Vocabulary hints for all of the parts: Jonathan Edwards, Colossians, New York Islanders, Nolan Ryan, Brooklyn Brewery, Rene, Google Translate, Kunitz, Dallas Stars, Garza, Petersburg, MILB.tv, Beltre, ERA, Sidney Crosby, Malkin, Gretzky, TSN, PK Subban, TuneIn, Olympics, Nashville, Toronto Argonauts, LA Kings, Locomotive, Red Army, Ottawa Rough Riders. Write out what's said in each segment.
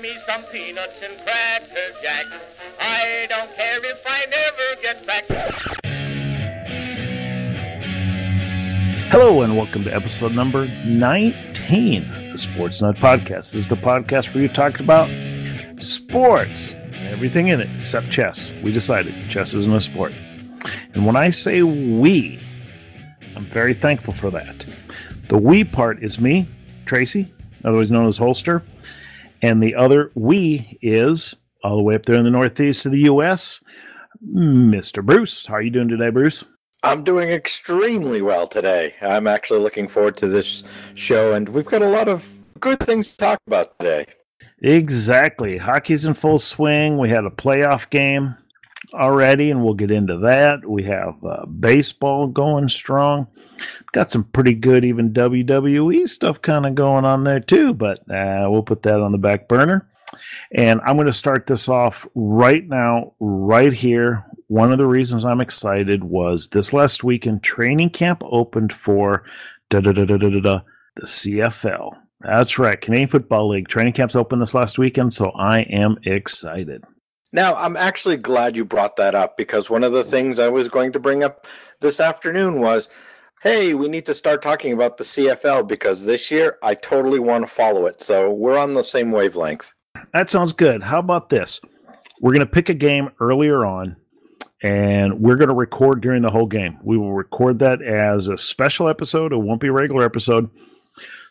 buy me some peanuts and Cracker Jack. I don't care if I never get back. Hello and welcome to episode number 19 of the Sports Nut Podcast. This is the podcast where you talk about sports, everything in it except chess. We decided chess isn't a sport. And when I say we, I'm very thankful for that. The we part is me, Tracy, otherwise known as Holster. And the other we is, all the way up there in the northeast of the U.S., Mr. Bruce. How are you doing today, Bruce? I'm doing extremely well today. I'm actually looking forward to this show, and we've got a lot of good things to talk about today. Exactly. Hockey's in full swing. We had a playoff game already, and we'll get into that. We have baseball going strong. Got some pretty good even WWE stuff kind of going on there too, but we'll put that on the back burner. And I'm going to start this off right now, right here. One of the reasons I'm excited was this last weekend, training camp opened for the CFL. That's right, Canadian Football League. Training camp's open this last weekend, so I am excited. Now, I'm actually glad you brought that up, because one of the things I was going to bring up this afternoon was, hey, we need to start talking about the CFL, because this year I totally want to follow it. So we're on the same wavelength. That sounds good. How about this? We're going to pick a game earlier on, and we're going to record during the whole game. We will record that as a special episode. It won't be a regular episode.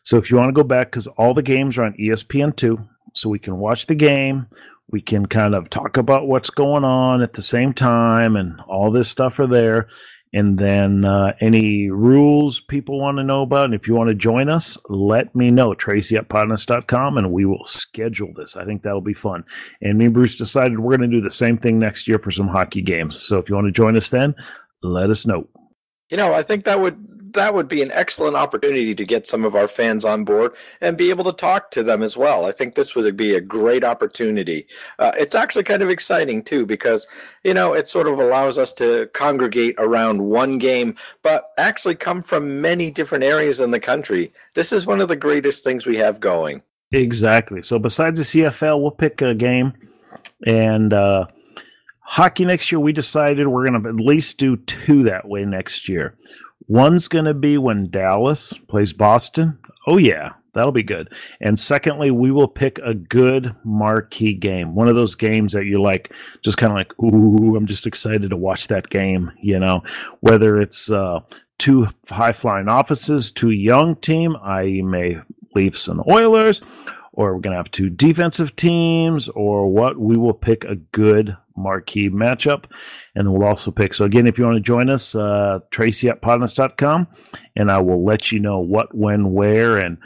So if you want to go back, because all the games are on ESPN2, so we can watch the game. We can kind of talk about what's going on at the same time, and all this stuff are there. And then any rules people want to know about. And if you want to join us, let me know. Tracy at podness.com, and we will schedule this. I think that'll be fun. And me and Bruce decided we're going to do the same thing next year for some hockey games. So if you want to join us then, let us know. You know, I think that would be an excellent opportunity to get some of our fans on board and be able to talk to them as well. I think this would be a great opportunity. It's actually kind of exciting, too, because, you know, it sort of allows us to congregate around one game, but actually come from many different areas in the country. This is one of the greatest things we have going. Exactly. So besides the CFL, we'll pick a game. And hockey next year, we decided we're going to at least do two that way next year. One's going to be when Dallas plays Boston. Oh, yeah, that'll be good. And secondly, we will pick a good marquee game. One of those games that you like, just kind of like, ooh, I'm just excited to watch that game, you know, whether it's two high-flying offenses, two young team, i.e. Leafs and Oilers, or we're going to have two defensive teams, or what, we will pick a good marquee matchup, and we'll also pick. So again, if you want to join us, Tracy at podness.com, and I will let you know what, when, where, and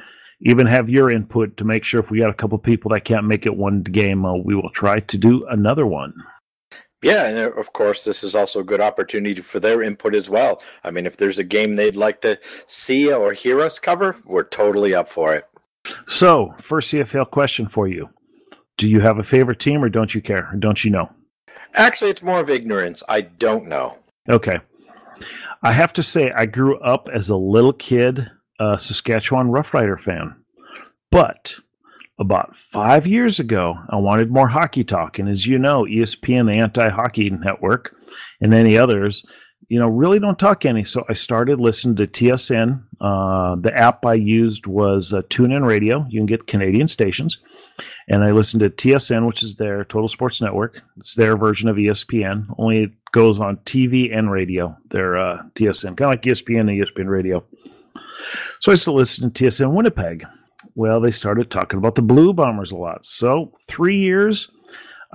even have your input to make sure if we got a couple people that can't make it one game, we will try to do another one. Yeah, and of course, this is also a good opportunity for their input as well. I mean, if there's a game they'd like to see or hear us cover, we're totally up for it. So, first CFL question for you. Do you have a favorite team, or don't you care, or don't you know? Actually, it's more of ignorance. I don't know. Okay. I have to say, I grew up as a little kid, a Saskatchewan Rough Rider fan. But about 5 years ago, I wanted more hockey talk. And as you know, ESPN, the anti-hockey network, and any others, you know, really don't talk any. So I started listening to TSN. The app I used was TuneIn Radio. You can get Canadian stations. And I listened to TSN, which is their Total Sports Network. It's their version of ESPN. Only it goes on TV and radio. They're TSN, kind of like ESPN and ESPN Radio. So I used to listen to TSN Winnipeg. Well, they started talking about the Blue Bombers a lot. So 3 years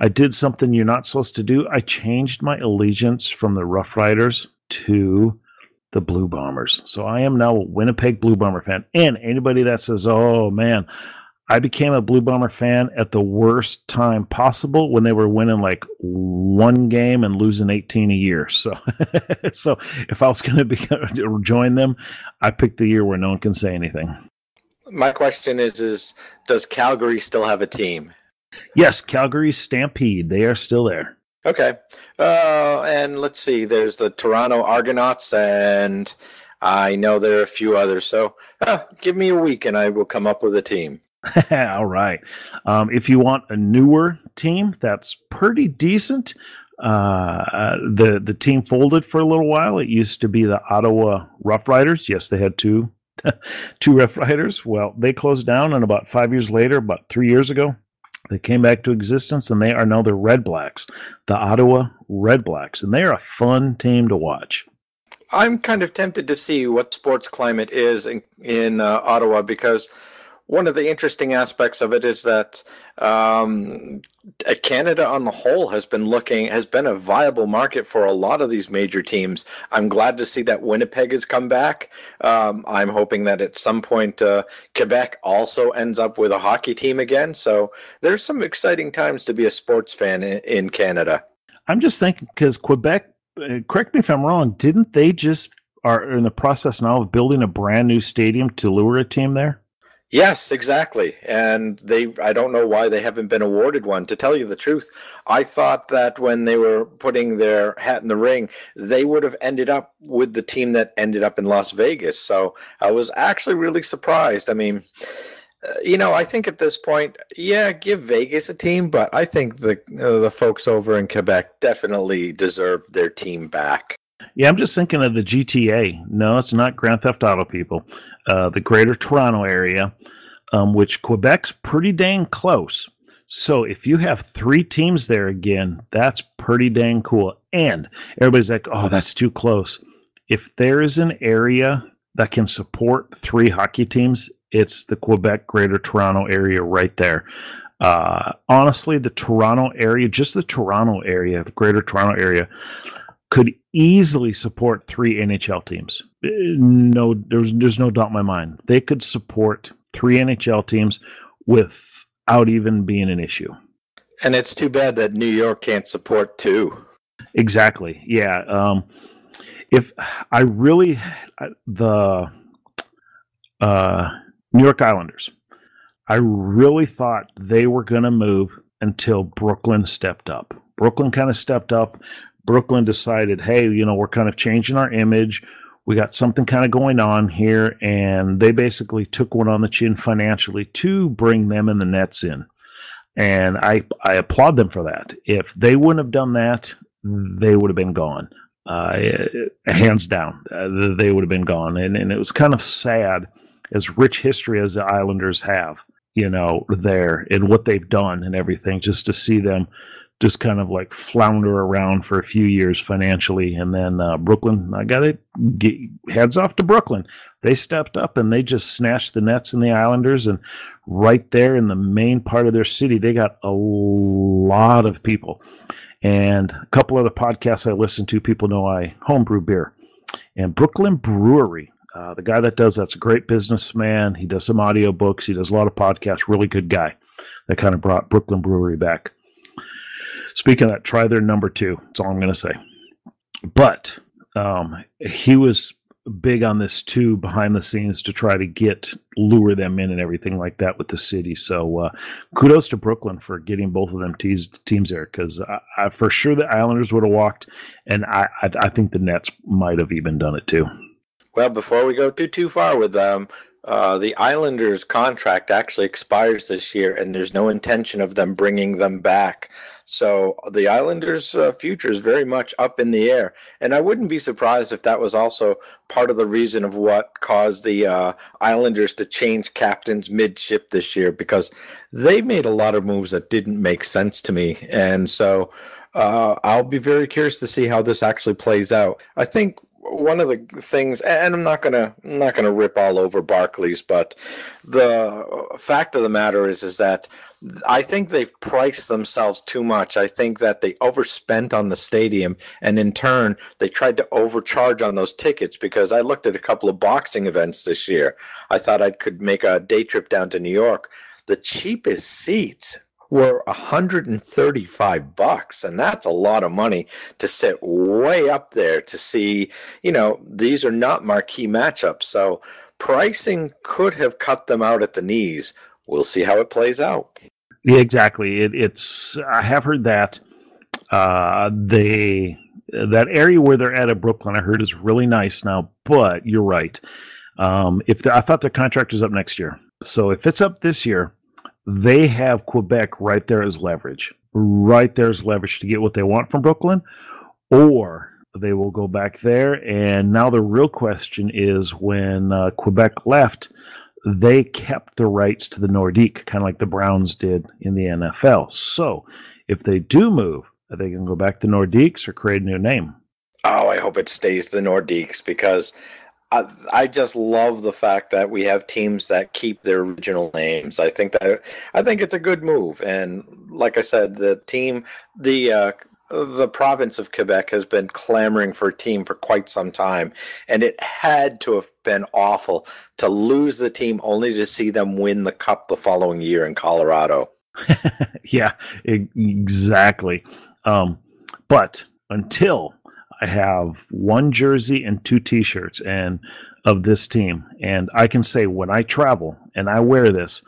I did something you're not supposed to do. I changed my allegiance from the Rough Riders to the Blue Bombers. So I am now a Winnipeg Blue Bomber fan. And anybody that says, oh, man, I became a Blue Bomber fan at the worst time possible when they were winning like one game and losing 18 a year. So so if I was going to join them, I picked the year where no one can say anything. My question is does Calgary still have a team? Yes, Calgary Stampede. They are still there. Okay. And let's see. There's the Toronto Argonauts, and I know there are a few others. So give me a week, and I will come up with a team. All right. If you want a newer team that's pretty decent, the team folded for a little while. It used to be the Ottawa Rough Riders. Yes, they had two Rough Riders. Well, they closed down, and about 5 years later, about 3 years ago, they came back to existence, and they are now the Red Blacks, the Ottawa Red Blacks, and they are a fun team to watch. I'm kind of tempted to see what sports climate is in Ottawa, because one of the interesting aspects of it is that Canada on the whole has been a viable market for a lot of these major teams. I'm glad to see that Winnipeg has come back. I'm hoping that at some point Quebec also ends up with a hockey team again. So there's some exciting times to be a sports fan in Canada. I'm just thinking, because Quebec, correct me if I'm wrong, didn't they just are in the process now of building a brand new stadium to lure a team there? Yes, exactly. And I don't know why they haven't been awarded one. To tell you the truth, I thought that when they were putting their hat in the ring, they would have ended up with the team that ended up in Las Vegas. So I was actually really surprised. I mean, I think at this point, yeah, give Vegas a team, but I think the folks over in Quebec definitely deserve their team back. Yeah, I'm just thinking of the GTA. No, it's not Grand Theft Auto, people. The Greater Toronto Area, which Quebec's pretty dang close. So if you have three teams there again, that's pretty dang cool. And everybody's like, oh, that's too close. If there is an area that can support three hockey teams, it's the Quebec Greater Toronto Area right there. Honestly, the Greater Toronto Area, could easily support three NHL teams. No, there's no doubt in my mind. They could support three NHL teams without even being an issue. And it's too bad that New York can't support two. Exactly. Yeah. The New York Islanders, I really thought they were going to move until Brooklyn stepped up. Brooklyn kind of stepped up. Brooklyn decided, hey, we're kind of changing our image. We got something kind of going on here. And they basically took one on the chin financially to bring them and the Nets in. And I applaud them for that. If they wouldn't have done that, they would have been gone. Hands down, they would have been gone. And it was kind of sad, as rich history as the Islanders have, there and what they've done and everything, just to see them just kind of like flounder around for a few years financially. And then Brooklyn, I got it. Heads off to Brooklyn. They stepped up and they just snatched the Nets and the Islanders. And right there in the main part of their city, they got a lot of people. And a couple other podcasts I listen to, people know I homebrew beer. And Brooklyn Brewery, the guy that does that's a great businessman. He does some audiobooks. He does a lot of podcasts. Really good guy. That kind of brought Brooklyn Brewery back. Speaking of that, try their number 2. That's all I'm going to say. But he was big on this too, behind the scenes, to try to lure them in and everything like that with the city. So kudos to Brooklyn for getting both of them teams there, because I for sure the Islanders would have walked, and I think the Nets might have even done it too. Well, before we go too far with them, the Islanders' contract actually expires this year, and there's no intention of them bringing them back. So the Islanders' future is very much up in the air. And I wouldn't be surprised if that was also part of the reason of what caused the Islanders to change captains mid-ship this year, because they made a lot of moves that didn't make sense to me. And so I'll be very curious to see how this actually plays out. I think one of the things, and I'm not gonna rip all over Barclays, but the fact of the matter is that I think they've priced themselves too much. I think that they overspent on the stadium, and in turn, they tried to overcharge on those tickets, because I looked at a couple of boxing events this year. I thought I could make a day trip down to New York. The cheapest seats were $135, and that's a lot of money to sit way up there to see, these are not marquee matchups. So pricing could have cut them out at the knees. We'll see how it plays out. Yeah, exactly. I have heard that that area where they're at Brooklyn, I heard, is really nice now, but you're right. I thought their contract was up next year. So if it's up this year, they have Quebec right there as leverage. Right there as leverage to get what they want from Brooklyn, or they will go back there. And now the real question is, when Quebec left, they kept the rights to the Nordiques, kind of like the Browns did in the NFL. So if they do move, are they going to go back to Nordiques or create a new name? Oh, I hope it stays the Nordiques, because I just love the fact that we have teams that keep their original names. I think it's a good move. And like I said, the province of Quebec has been clamoring for a team for quite some time, and it had to have been awful to lose the team only to see them win the cup the following year in Colorado. Yeah, exactly. But until I have one jersey and two T-shirts and of this team, and I can say when I travel and I wear this,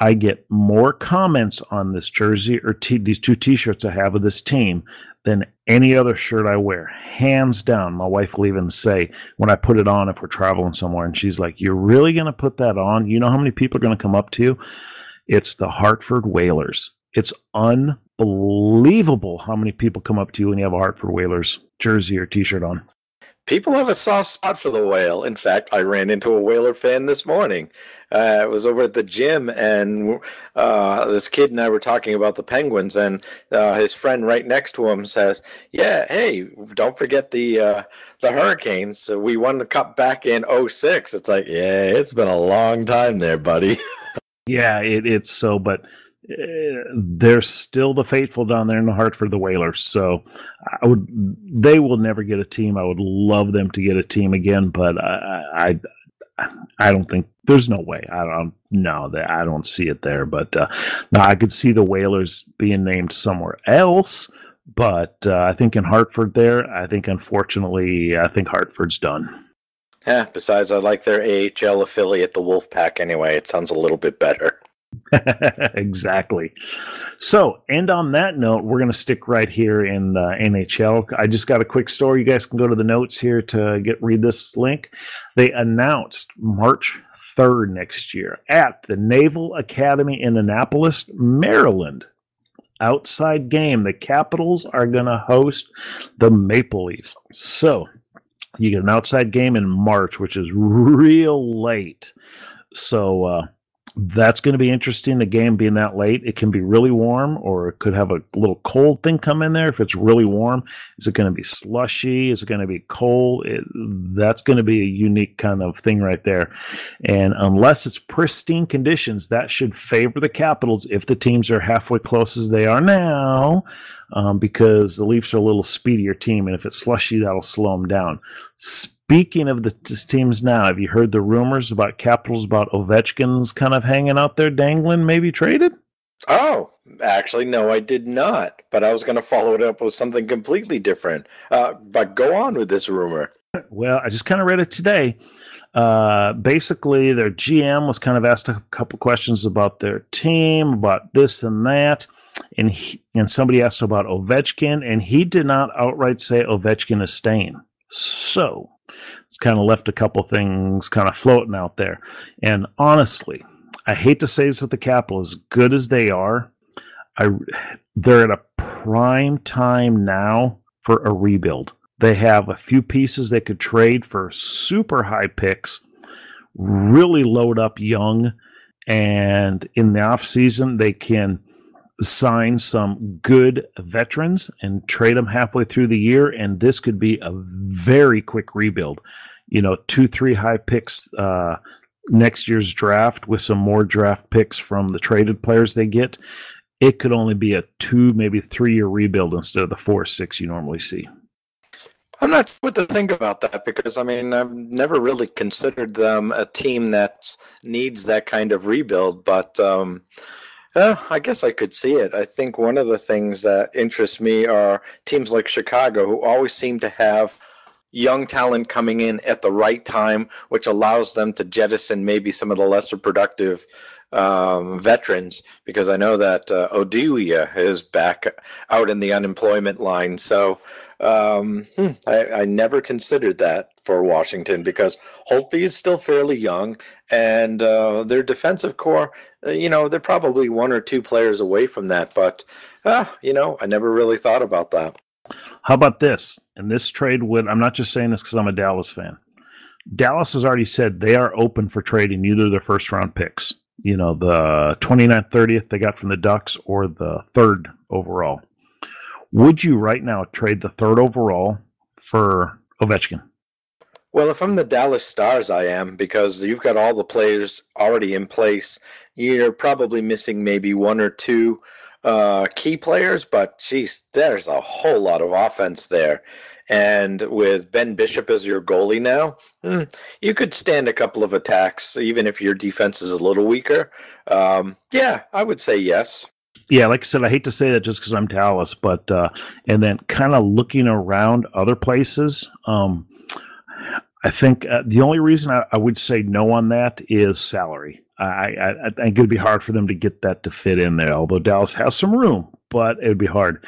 I get more comments on this jersey or these two T-shirts I have of this team than any other shirt I wear. Hands down. My wife will even say when I put it on, if we're traveling somewhere, and she's like, "You're really going to put that on? You know how many people are going to come up to you?" It's the Hartford Whalers. It's unbelievable how many people come up to you when you have a Hartford Whalers jersey or T-shirt on. People have a soft spot for the whale. In fact, I ran into a Whaler fan this morning. I was over at the gym, and this kid and I were talking about the Penguins, and his friend right next to him says, "Yeah, hey, don't forget the Hurricanes. We won the cup back in 06. It's like, yeah, it's been a long time there, buddy. Yeah, it's so, but they're still the faithful down there in the Hartford, the Whalers. So they will never get a team. I would love them to get a team again, but I don't think there's no way. I don't see it there. But no, I could see the Whalers being named somewhere else. But I think in Hartford, there, I think Hartford's done. Yeah. Besides, I like their AHL affiliate, the Wolfpack. Anyway, it sounds a little bit better. Exactly. So, and on that note, we're going to stick right here in the NHL. I just got a quick story. You guys can go to the notes here to read this link. They announced March 3rd next year at the Naval Academy in Annapolis, Maryland. Outside game. The Capitals are going to host the Maple Leafs. So, you get an outside game in March, which is real late. So, that's going to be interesting, the game being that late. It can be really warm, or it could have a little cold thing come in there. If it's really warm, is it going to be slushy? Is it going to be cold? That's going to be a unique kind of thing right there. And unless it's pristine conditions, that should favor the Capitals if the teams are halfway close as they are now, because the Leafs are a little speedier team, and if it's slushy, that'll slow them down. Speaking of the teams now, have you heard the rumors about Capitals, about Ovechkin's kind of hanging out there, dangling, maybe traded? Oh, actually, no, I did not. But I was going to follow it up with something completely different. But go on with this rumor. Well, I just kind of read it today. Basically, their GM was kind of asked a couple questions about their team, about this and that. And somebody asked about Ovechkin, and he did not outright say Ovechkin is staying. So it's kind of left a couple things kind of floating out there. And honestly, I hate to say this with the Capitals, as good as they are, they're at a prime time now for a rebuild. They have a few pieces they could trade for super high picks, really load up young, and in the offseason they can sign some good veterans and trade them halfway through the year, and this could be a very quick rebuild. 2-3 high picks next year's draft with some more draft picks from the traded players they get. It could only be a 2-3 year rebuild instead of the 4-6 you normally see. I'm not sure what to think about that, because, I've never really considered them a team that needs that kind of rebuild, but I guess I could see it. I think one of the things that interests me are teams like Chicago, who always seem to have young talent coming in at the right time, which allows them to jettison maybe some of the lesser productive veterans, because I know that Oduya is back out in the unemployment line. So I never considered that. for Washington because Holtby is still fairly young, and their defensive core, they're probably one or two players away from that. But, I never really thought about that. How about this? And this trade would, I'm not just saying this because I'm a Dallas fan. Dallas has already said they are open for trading either of their first-round picks. The 29th, 30th they got from the Ducks or the 3rd overall. Would you right now trade the 3rd overall for Ovechkin? Well, if I'm the Dallas Stars, I am, because you've got all the players already in place. You're probably missing maybe one or two key players, but geez, there's a whole lot of offense there. And with Ben Bishop as your goalie now, you could stand a couple of attacks, even if your defense is a little weaker. I would say yes. Yeah, like I said, I hate to say that just because I'm Dallas, but and then kind of looking around other places, I think the only reason I would say no on that is salary. I think it would be hard for them to get that to fit in there, although Dallas has some room, but it would be hard.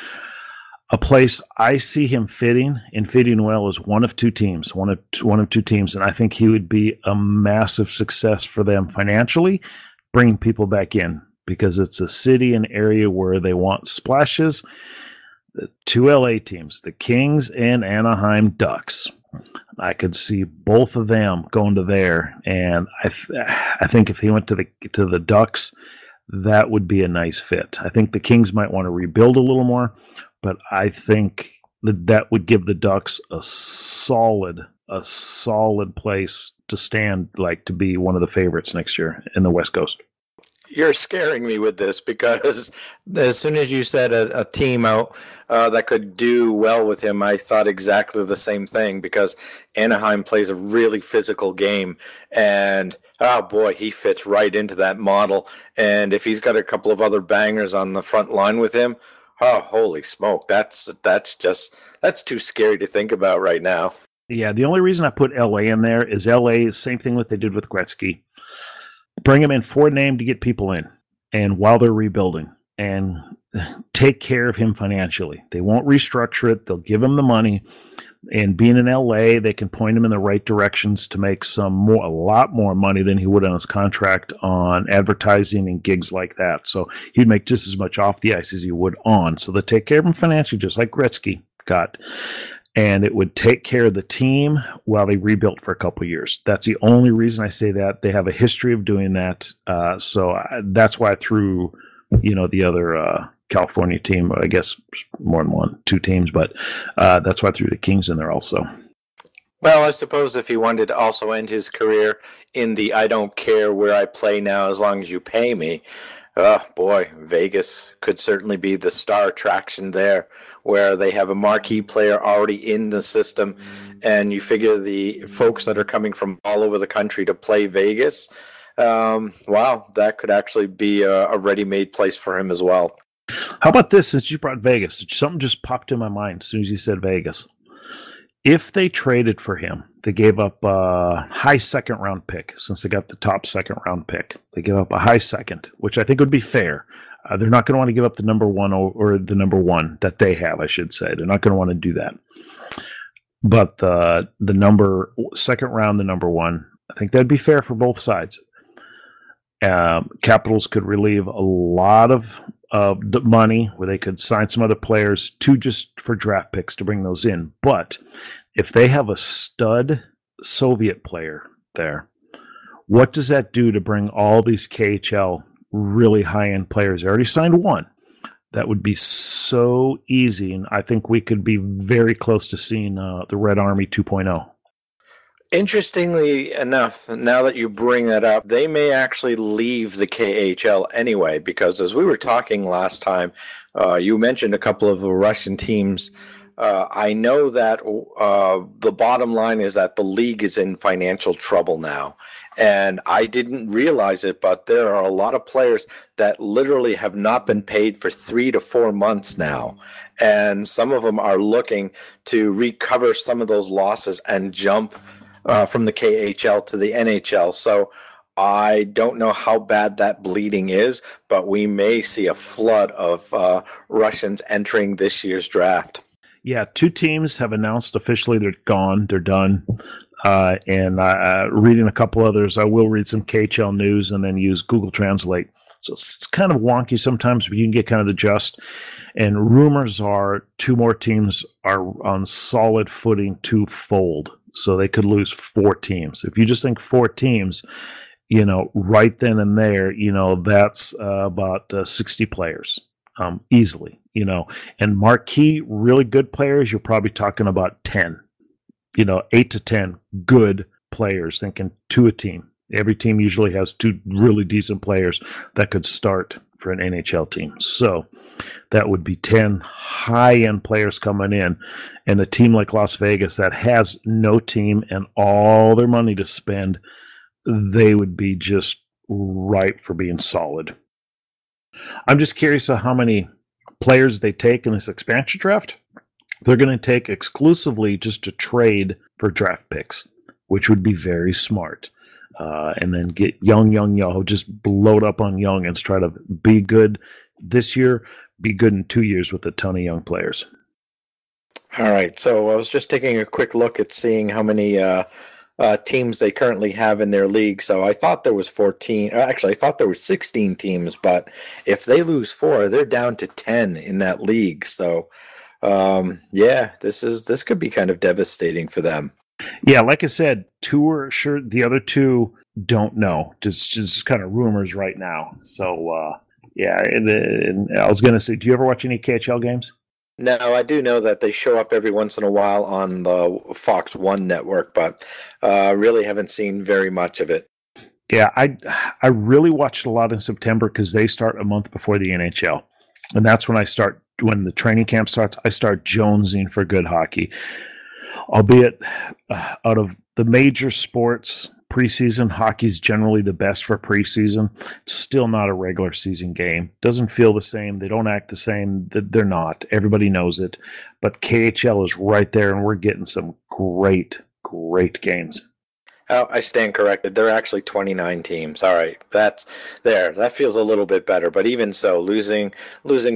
A place I see him fitting and fitting well is one of two teams, and I think he would be a massive success for them financially, bringing people back in, because it's a city and area where they want splashes. The two LA teams, the Kings and Anaheim Ducks. I could see both of them going to there, and I think if he went to the Ducks, that would be a nice fit. I think the Kings might want to rebuild a little more, but I think that would give the Ducks a solid place to stand, like to be one of the favorites next year in the West Coast. You're scaring me with this, because as soon as you said a team out that could do well with him, I thought exactly the same thing, because Anaheim plays a really physical game, and oh boy, he fits right into that model. And if he's got a couple of other bangers on the front line with him, oh, holy smoke, that's too scary to think about right now. Yeah, the only reason I put LA in there is LA, same thing what they did with Gretzky. Bring them in for a name to get people in, and while they're rebuilding, and take care of him financially. They won't restructure it. They'll give him the money, and being in LA, they can point him in the right directions to make a lot more money than he would on his contract on advertising and gigs like that. So he'd make just as much off the ice as he would on. So they take care of him financially, just like Gretzky got. And it would take care of the team while they rebuilt for a couple of years. That's the only reason I say that. They have a history of doing that. So that's why I threw, the other California team, I guess more than two teams, but that's why I threw the Kings in there also. Well, I suppose if he wanted to also end his career in the I don't care where I play now as long as you pay me, oh boy, Vegas could certainly be the star attraction there, where they have a marquee player already in the system, and you figure the folks that are coming from all over the country to play Vegas, that could actually be a ready-made place for him as well. How about this, since you brought Vegas? Something just popped in my mind as soon as you said Vegas. If they traded for him, they gave up a high second-round pick, since they got the top second-round pick. They gave up a high second, which I think would be fair. They're not going to want to give up the number one or the number one that they have, I should say. They're not going to want to do that. But the number one, I think that'd be fair for both sides. Capitals could relieve a lot of money where they could sign some other players for draft picks to bring those in. But if they have a stud Soviet player there, what does that do to bring all these KHL really high-end players? They already signed one. That would be so easy, and I think we could be very close to seeing the Red Army 2.0. Interestingly enough, now that you bring that up, they may actually leave the KHL anyway, because as we were talking last time, you mentioned a couple of the Russian teams. I know that the bottom line is that the league is in financial trouble now, and I didn't realize it, but there are a lot of players that literally have not been paid for 3 to 4 months now, and some of them are looking to recover some of those losses and jump from the KHL to the NHL. So I don't know how bad that bleeding is, but we may see a flood of Russians entering this year's draft. Yeah, two teams have announced officially they're gone. They're done. And reading a couple others, I will read some KHL news and then use Google Translate. So it's kind of wonky sometimes, but you can get kind of the gist. And rumors are two more teams are on solid footing to fold. So they could lose four teams. If you just think four teams, you know, right then and there, you know, that's about 60 players easily, you know. And marquee, really good players, you're probably talking about 10, you know, 8 to 10 good players, thinking two a team. Every team usually has two really decent players that could start for an NHL team. So that would be 10 high-end players coming in. And a team like Las Vegas that has no team and all their money to spend, they would be just ripe for being solid. I'm just curious of how many players they take in this expansion draft. They're going to take exclusively just to trade for draft picks, which would be very smart. And then get young, just load up on young and try to be good this year, be good in 2 years with a ton of young players. All right. So I was just taking a quick look at seeing how many teams they currently have in their league. So I thought there was 14. Actually, I thought there were 16 teams, but if they lose four, they're down to 10 in that league. So, this could be kind of devastating for them. Yeah, like I said, two are sure. The other two don't know. Just kind of rumors right now. So, and I was going to say, do you ever watch any KHL games? No, I do know that they show up every once in a while on the Fox One network, but really haven't seen very much of it. Yeah, I really watched a lot in September because they start a month before the NHL. And that's when I start, when the training camp starts, I start jonesing for good hockey. Albeit out of the major sports, preseason hockey's generally the best for preseason. It's still not a regular season game. Doesn't feel the same. They don't act the same. They're not. Everybody knows it. But KHL is right there, and we're getting some great, great games. Oh, I stand corrected. There are actually 29 teams. All right, that's there. That feels a little bit better. But even so, losing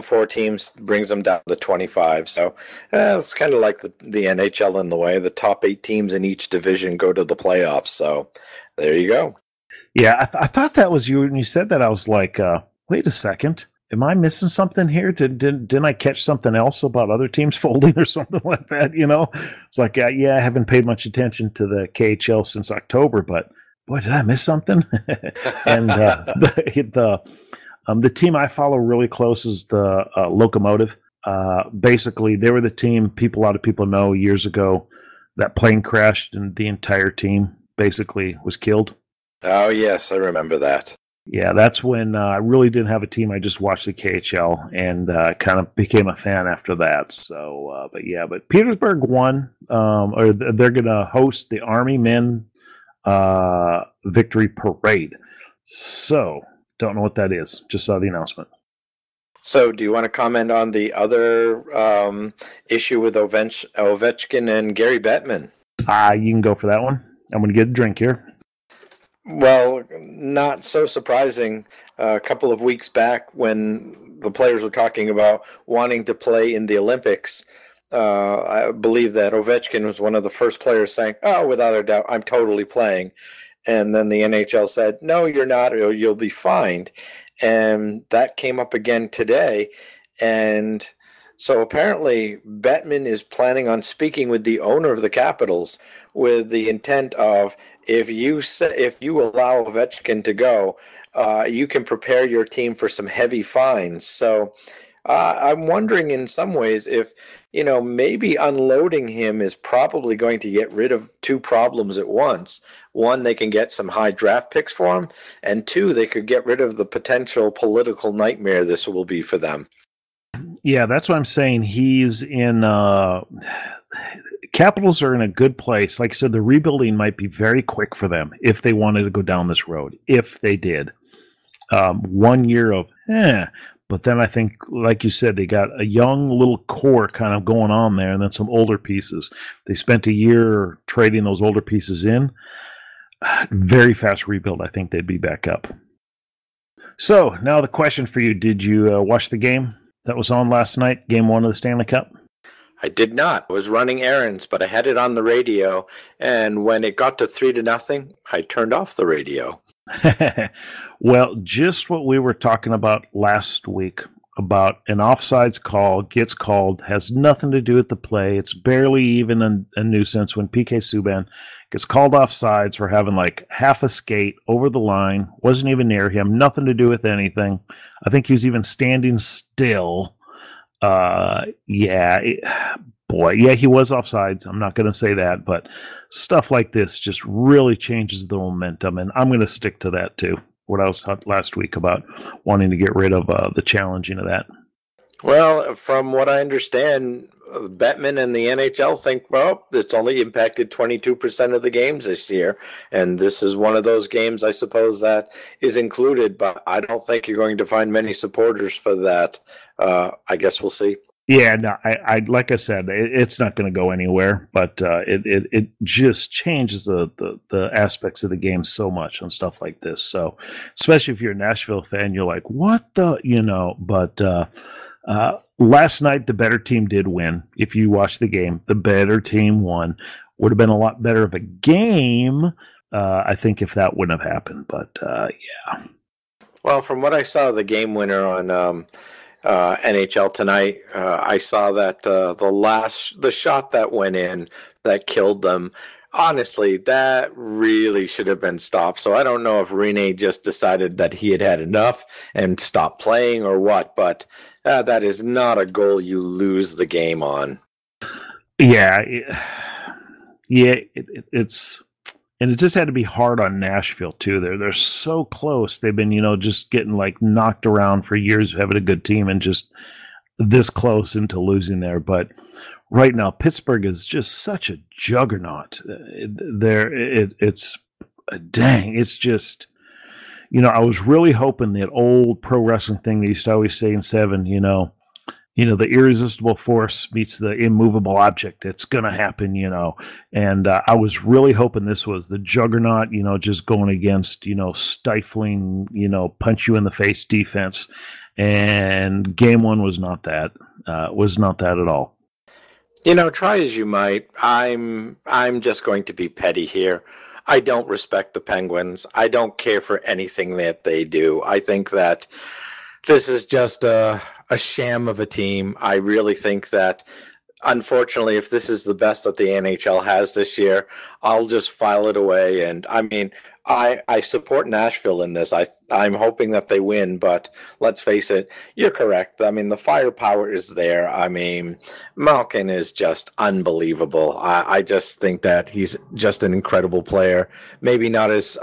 four teams brings them down to 25. So it's kind of like the NHL in the way. The top 8 teams in each division go to the playoffs. So there you go. Yeah, I thought that was you when you said that. I was like, wait a second. Am I missing something here? Didn't I catch something else about other teams folding or something like that? You know, it's like, I haven't paid much attention to the KHL since October, but boy, did I miss something? And the team I follow really close is the Locomotive. Basically, they were the team a lot of people know years ago that plane crashed and the entire team basically was killed. Oh, yes, I remember that. Yeah, that's when I really didn't have a team. I just watched the KHL and kind of became a fan after that. So, but Petersburg won, or they're going to host the Army Men Victory Parade. So, don't know what that is. Just saw the announcement. So, do you want to comment on the other issue with Ovechkin and Gary Bettman? You can go for that one. I'm going to get a drink here. Well, not so surprising. A couple of weeks back when the players were talking about wanting to play in the Olympics, I believe that Ovechkin was one of the first players saying, oh, without a doubt, I'm totally playing. And then the NHL said, no, you're not, or you'll be fined. And that came up again today. And so apparently Bettman is planning on speaking with the owner of the Capitals with the intent of, if you allow Ovechkin to go, you can prepare your team for some heavy fines. So I'm wondering in some ways if, you know, maybe unloading him is probably going to get rid of two problems at once. One, they can get some high draft picks for him. And two, they could get rid of the potential political nightmare this will be for them. Yeah, that's what I'm saying. He's in Capitals are in a good place. Like I said, the rebuilding might be very quick for them if they wanted to go down this road, if they did. 1 year of, But then I think, like you said, they got a young little core kind of going on there and then some older pieces. They spent a year trading those older pieces in. Very fast rebuild. I think they'd be back up. So now the question for you, did you watch the game that was on last night, game 1 of the Stanley Cup? I did not. I was running errands, but I had it on the radio. And when it got to 3-0, I turned off the radio. Well, just what we were talking about last week about an offsides call gets called, has nothing to do with the play. It's barely even a nuisance when PK Subban gets called offsides for having like half a skate over the line, wasn't even near him, nothing to do with anything. I think he was even standing still. He was offsides. I'm not going to say that, but stuff like this just really changes the momentum, and I'm going to stick to that too. What I was last week about wanting to get rid of the challenging of that. Well, from what I understand, Bettman and the NHL think, well, it's only impacted 22% of the games this year, and this is one of those games, I suppose, that is included, but I don't think you're going to find many supporters for that. I guess we'll see. Yeah, no, I like I said, it's not going to go anywhere, but it just changes the aspects of the game so much on stuff like this. So, especially if you're a Nashville fan, you're like, what the, but last night the better team did win. If you watch the game, the better team won. Would have been a lot better of a game, I think, if that wouldn't have happened, but yeah. Well, from what I saw, the game winner on NHL tonight, I saw that the shot that went in that killed them, honestly, that really should have been stopped. So I don't know if Rene just decided that he had enough and stopped playing or what, but that is not a goal you lose the game on. Yeah. It's... And it just had to be hard on Nashville, too. They're so close. They've been, just getting, knocked around for years, having a good team, and just this close into losing there. But right now, Pittsburgh is just such a juggernaut. It's just, I was really hoping that old pro wrestling thing they used to always say in 7, the irresistible force meets the immovable object. It's going to happen, And I was really hoping this was the juggernaut, just going against, stifling, punch you in the face defense. And game one was not that. Was not that at all. Try as you might, I'm just going to be petty here. I don't respect the Penguins. I don't care for anything that they do. I think that this is just a sham of a team. I really think that, unfortunately, if this is the best that the NHL has this year, I'll just file it away. And I mean, I support Nashville in this. I'm hoping that they win, but let's face it, you're correct. I mean, the firepower is there. I mean, Malkin is just unbelievable. I just think that he's just an incredible player. Maybe not as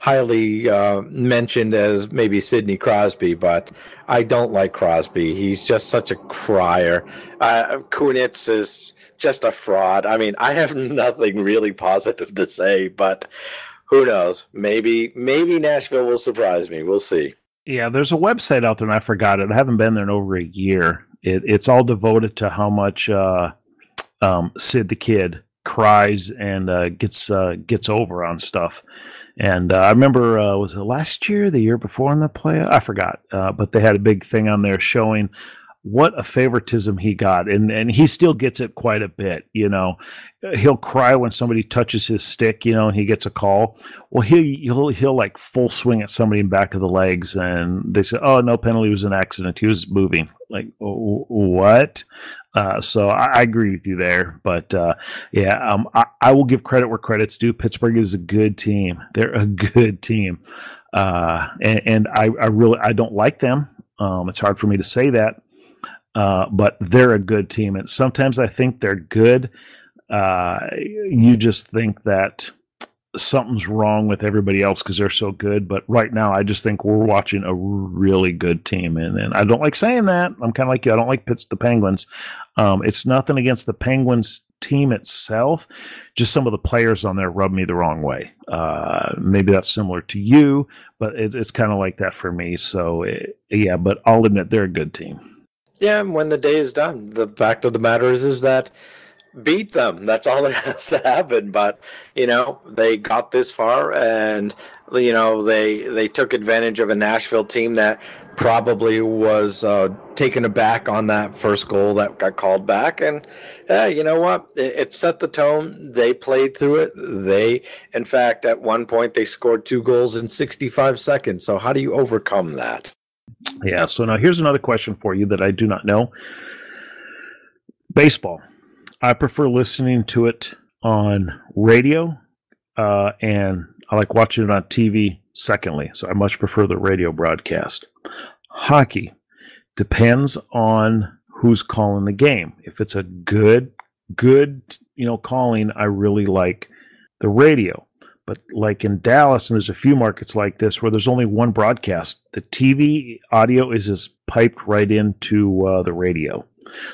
highly mentioned as maybe Sidney Crosby, but I don't like Crosby. He's just such a crier. Kunitz is just a fraud. I mean, I have nothing really positive to say, but who knows? Maybe Nashville will surprise me. We'll see. Yeah, there's a website out there, and I forgot it. I haven't been there in over a year. It's all devoted to how much Sid the Kid cries and gets over on stuff. And I remember, was it last year, the year before in the playoff? I forgot. But they had a big thing on there showing what a favoritism he got, and he still gets it quite a bit. He'll cry when somebody touches his stick, and he gets a call. Well, he'll like full swing at somebody in back of the legs, and they say, "Oh, no penalty, was an accident. He was moving." Like, what? So I agree with you there, but I will give credit where credit's due. Pittsburgh is a good team. They're a good team, and I really don't like them. It's hard for me to say that. But they're a good team, and sometimes I think they're good. You just think that something's wrong with everybody else because they're so good. But right now, I just think we're watching a really good team, and I don't like saying that. I'm kind of like you. I don't like the Penguins. It's nothing against the Penguins team itself. Just some of the players on there rub me the wrong way. Maybe that's similar to you, but it's kind of like that for me. So but I'll admit they're a good team. Yeah, and when the day is done, the fact of the matter is that beat them. That's all that has to happen. But, they got this far, and, they took advantage of a Nashville team that probably was taken aback on that first goal that got called back. And you know what? It set the tone. They played through it. They, in fact, at one point, they scored 2 goals in 65 seconds. So how do you overcome that? Yeah. So now here's another question for you that I do not know. Baseball. I prefer listening to it on radio, and I like watching it on TV secondly. So I much prefer the radio broadcast. Hockey depends on who's calling the game. If it's a good, calling, I really like the radio. But like in Dallas, and there's a few markets like this where there's only one broadcast, the TV audio is just piped right into the radio.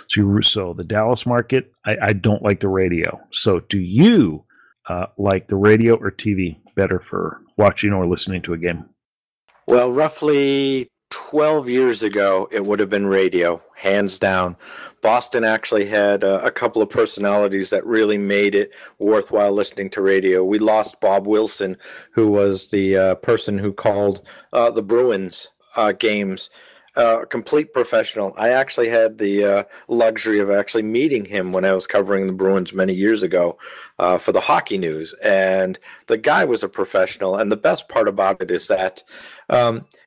So the Dallas market, I don't like the radio. So do you like the radio or TV better for watching or listening to a game? Well, roughly 12 years ago, it would have been radio, hands down. Boston actually had a couple of personalities that really made it worthwhile listening to radio. We lost Bob Wilson, who was the person who called the Bruins games. Complete professional. I actually had the luxury of actually meeting him when I was covering the Bruins many years ago for the Hockey News. And the guy was a professional. And the best part about it is that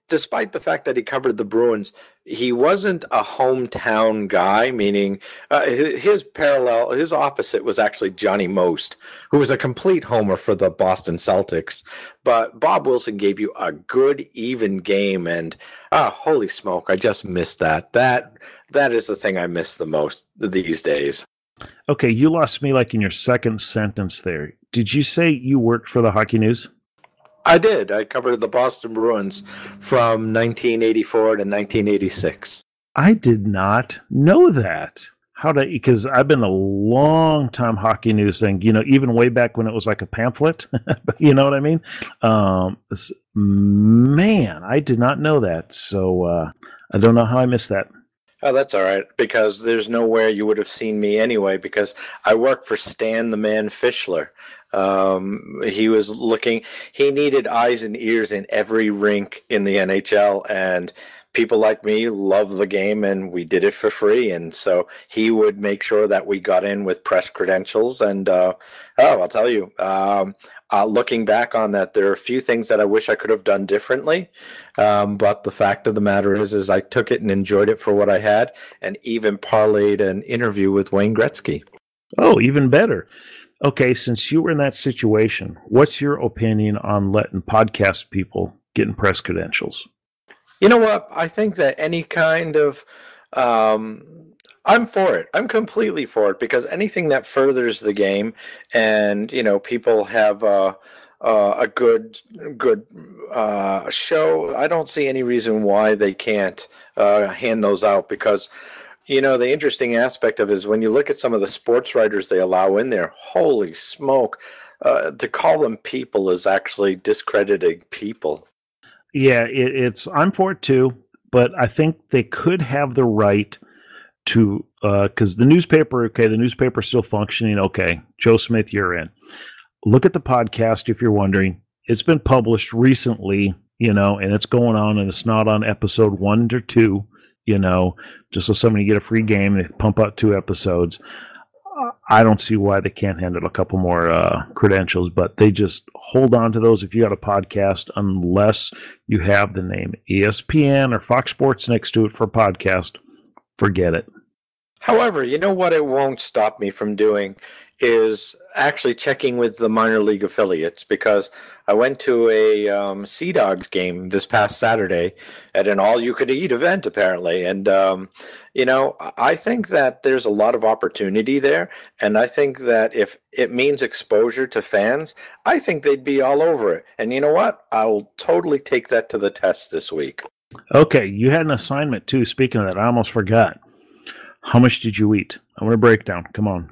despite the fact that he covered the Bruins, he wasn't a hometown guy, meaning his opposite was actually Johnny Most, who was a complete homer for the Boston Celtics. But Bob Wilson gave you a good, even game, and holy smoke, I just missed that. That is the thing I miss the most these days. Okay, you lost me like in your second sentence there. Did you say you worked for the Hockey News? I did. I covered the Boston Bruins from 1984 to 1986. I did not know that. Because I've been a long time Hockey News thing, even way back when it was like a pamphlet, you know what I mean? Man, I did not know that. So I don't know how I missed that. Oh, that's all right, because there's nowhere you would have seen me anyway, because I work for Stan the Man Fischler. He was looking, he needed eyes and ears in every rink in the NHL, and people like me love the game, and we did it for free. And so he would make sure that we got in with press credentials. And, I'll tell you, looking back on that, there are a few things that I wish I could have done differently. But the fact of the matter is I took it and enjoyed it for what I had, and even parlayed an interview with Wayne Gretzky. Oh, even better. Okay, since you were in that situation, what's your opinion on letting podcast people get press credentials? You know what? I think that any kind of I'm for it. I'm completely for it, because anything that furthers the game and, people have a good show, I don't see any reason why they can't hand those out, because the interesting aspect of it is when you look at some of the sports writers they allow in there, holy smoke, to call them people is actually discrediting people. Yeah, I'm for it too, but I think they could have the right to, because the newspaper's still functioning. Okay, Joe Smith, you're in. Look at the podcast if you're wondering. It's been published recently, and it's going on, and it's not on episode 1 or 2. Just so somebody get a free game and pump out 2 episodes. I don't see why they can't handle a couple more credentials, but they just hold on to those if you got a podcast, unless you have the name ESPN or Fox Sports next to it for podcast. Forget it. However, you know what it won't stop me from doing is actually checking with the minor league affiliates, because I went to a Sea Dogs game this past Saturday at an all-you-could-eat event, apparently. And, I think that there's a lot of opportunity there, and I think that if it means exposure to fans, I think they'd be all over it. And you know what? I'll totally take that to the test this week. Okay, you had an assignment, too. Speaking of that, I almost forgot. How much did you eat? I want a breakdown. Come on.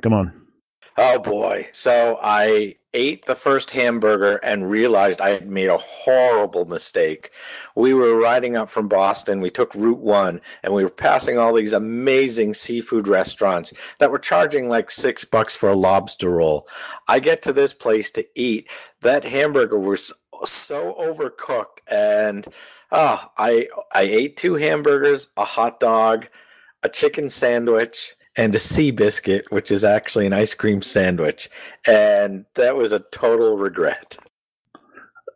Oh, boy. So I ate the first hamburger and realized I had made a horrible mistake. We were riding up from Boston. We took Route 1, and we were passing all these amazing seafood restaurants that were charging like $6 for a lobster roll. I get to this place to eat. That hamburger was so overcooked, and I ate 2 hamburgers, a hot dog, a chicken sandwich, and a sea biscuit, which is actually an ice cream sandwich. And that was a total regret.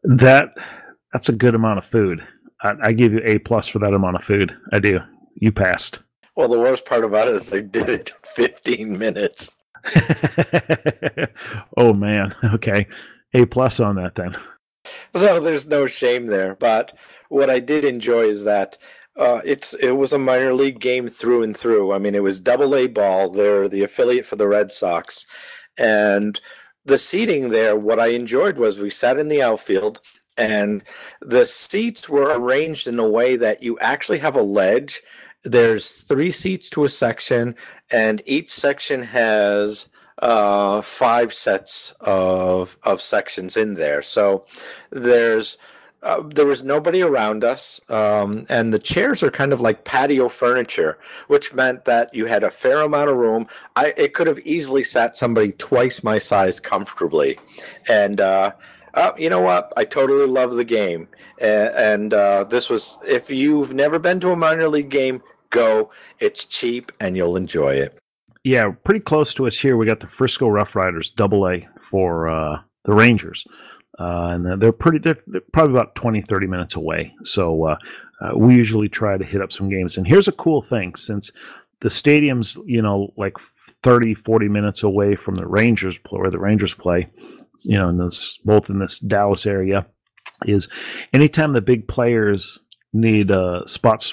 That's a good amount of food. I give you A+ for that amount of food. I do. You passed. Well, the worst part about it is I did it in 15 minutes. Oh, man. Okay. A+ on that then. So there's no shame there. But what I did enjoy is that it was a minor league game through and through. I mean, it was Double-A ball. They're the affiliate for the Red Sox. And the seating there, what I enjoyed was we sat in the outfield. And the seats were arranged in a way that you actually have a ledge. There's 3 seats to a section, and each section has 5 sets of sections in there. So there was nobody around us, and the chairs are kind of like patio furniture, which meant that you had a fair amount of room. It could have easily sat somebody twice my size comfortably, and you know what? I totally love the game. And this was, if you've never been to a minor league game, go. It's cheap and you'll enjoy it. Yeah, pretty close to us here. We got the Frisco Rough Riders, Double-A for the Rangers. And they're probably about 20, 30 minutes away. So we usually try to hit up some games. And here's a cool thing. Since the stadium's, you know, like 30, 40 minutes away from the Rangers play, you know, both in this Dallas area, is anytime the big players need a spot,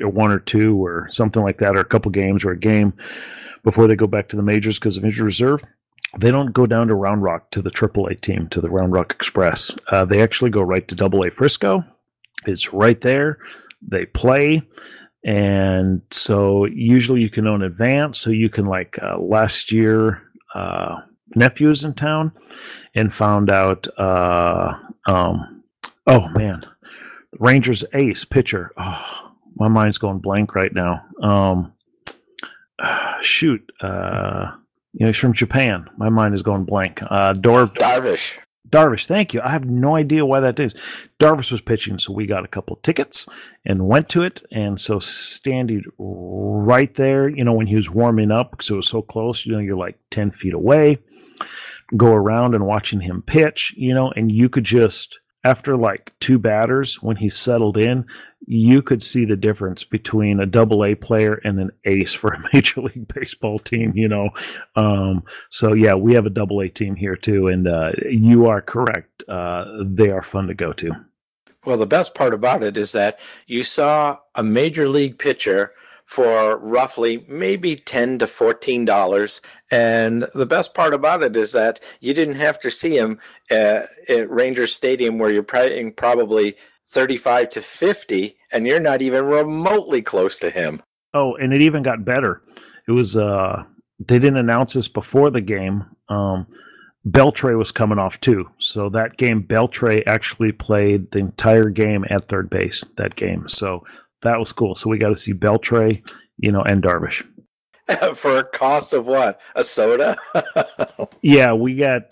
one or two or something like that, or a couple games or a game before they go back to the majors because of injured reserve, they don't go down to Round Rock to the AAA team, to the Round Rock Express. They actually go right to AA Frisco. It's right there. They play. And so usually you can own advance. So you can, like last year, nephew is in town and found out, Rangers ace pitcher. Oh, my mind's going blank right now. He's from Japan. My mind is going blank. Darvish. Darvish, thank you. I have no idea why that is. Darvish was pitching, so we got a couple of tickets and went to it. And so standing right there, you know, when he was warming up, because it was so close, you know, you're like 10 feet away, go around and watching him pitch, you know, and you could just, after like 2 batters, when he settled in, you could see the difference between a Double-A player and an ace for a Major League Baseball team, you know. So, yeah, we have a Double-A team here, too, and you are correct. They are fun to go to. Well, the best part about it is that you saw a Major League pitcher for roughly maybe $10 to $14. And the best part about it is that you didn't have to see him at Rangers Stadium where you're paying probably $35 to $50, and you're not even remotely close to him. Oh, and it even got better. It was, they didn't announce this before the game. Beltre was coming off too. So that game, Beltre actually played the entire game at third base that game. So that was cool. So we got to see Beltre, you know, and Darvish. For a cost of what? A soda? Yeah, we got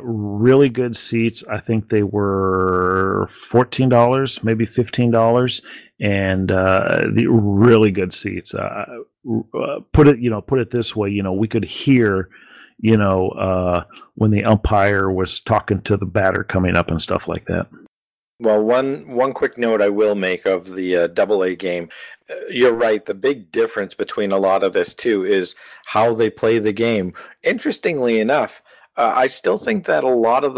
really good seats. I think they were $14, maybe $15, and the really good seats. Put it this way, you know, we could hear, you know, when the umpire was talking to the batter coming up and stuff like that. Well, one quick note I will make of the Double-A game. You're right. The big difference between a lot of this, too, is how they play the game. Interestingly enough, I still think that a lot of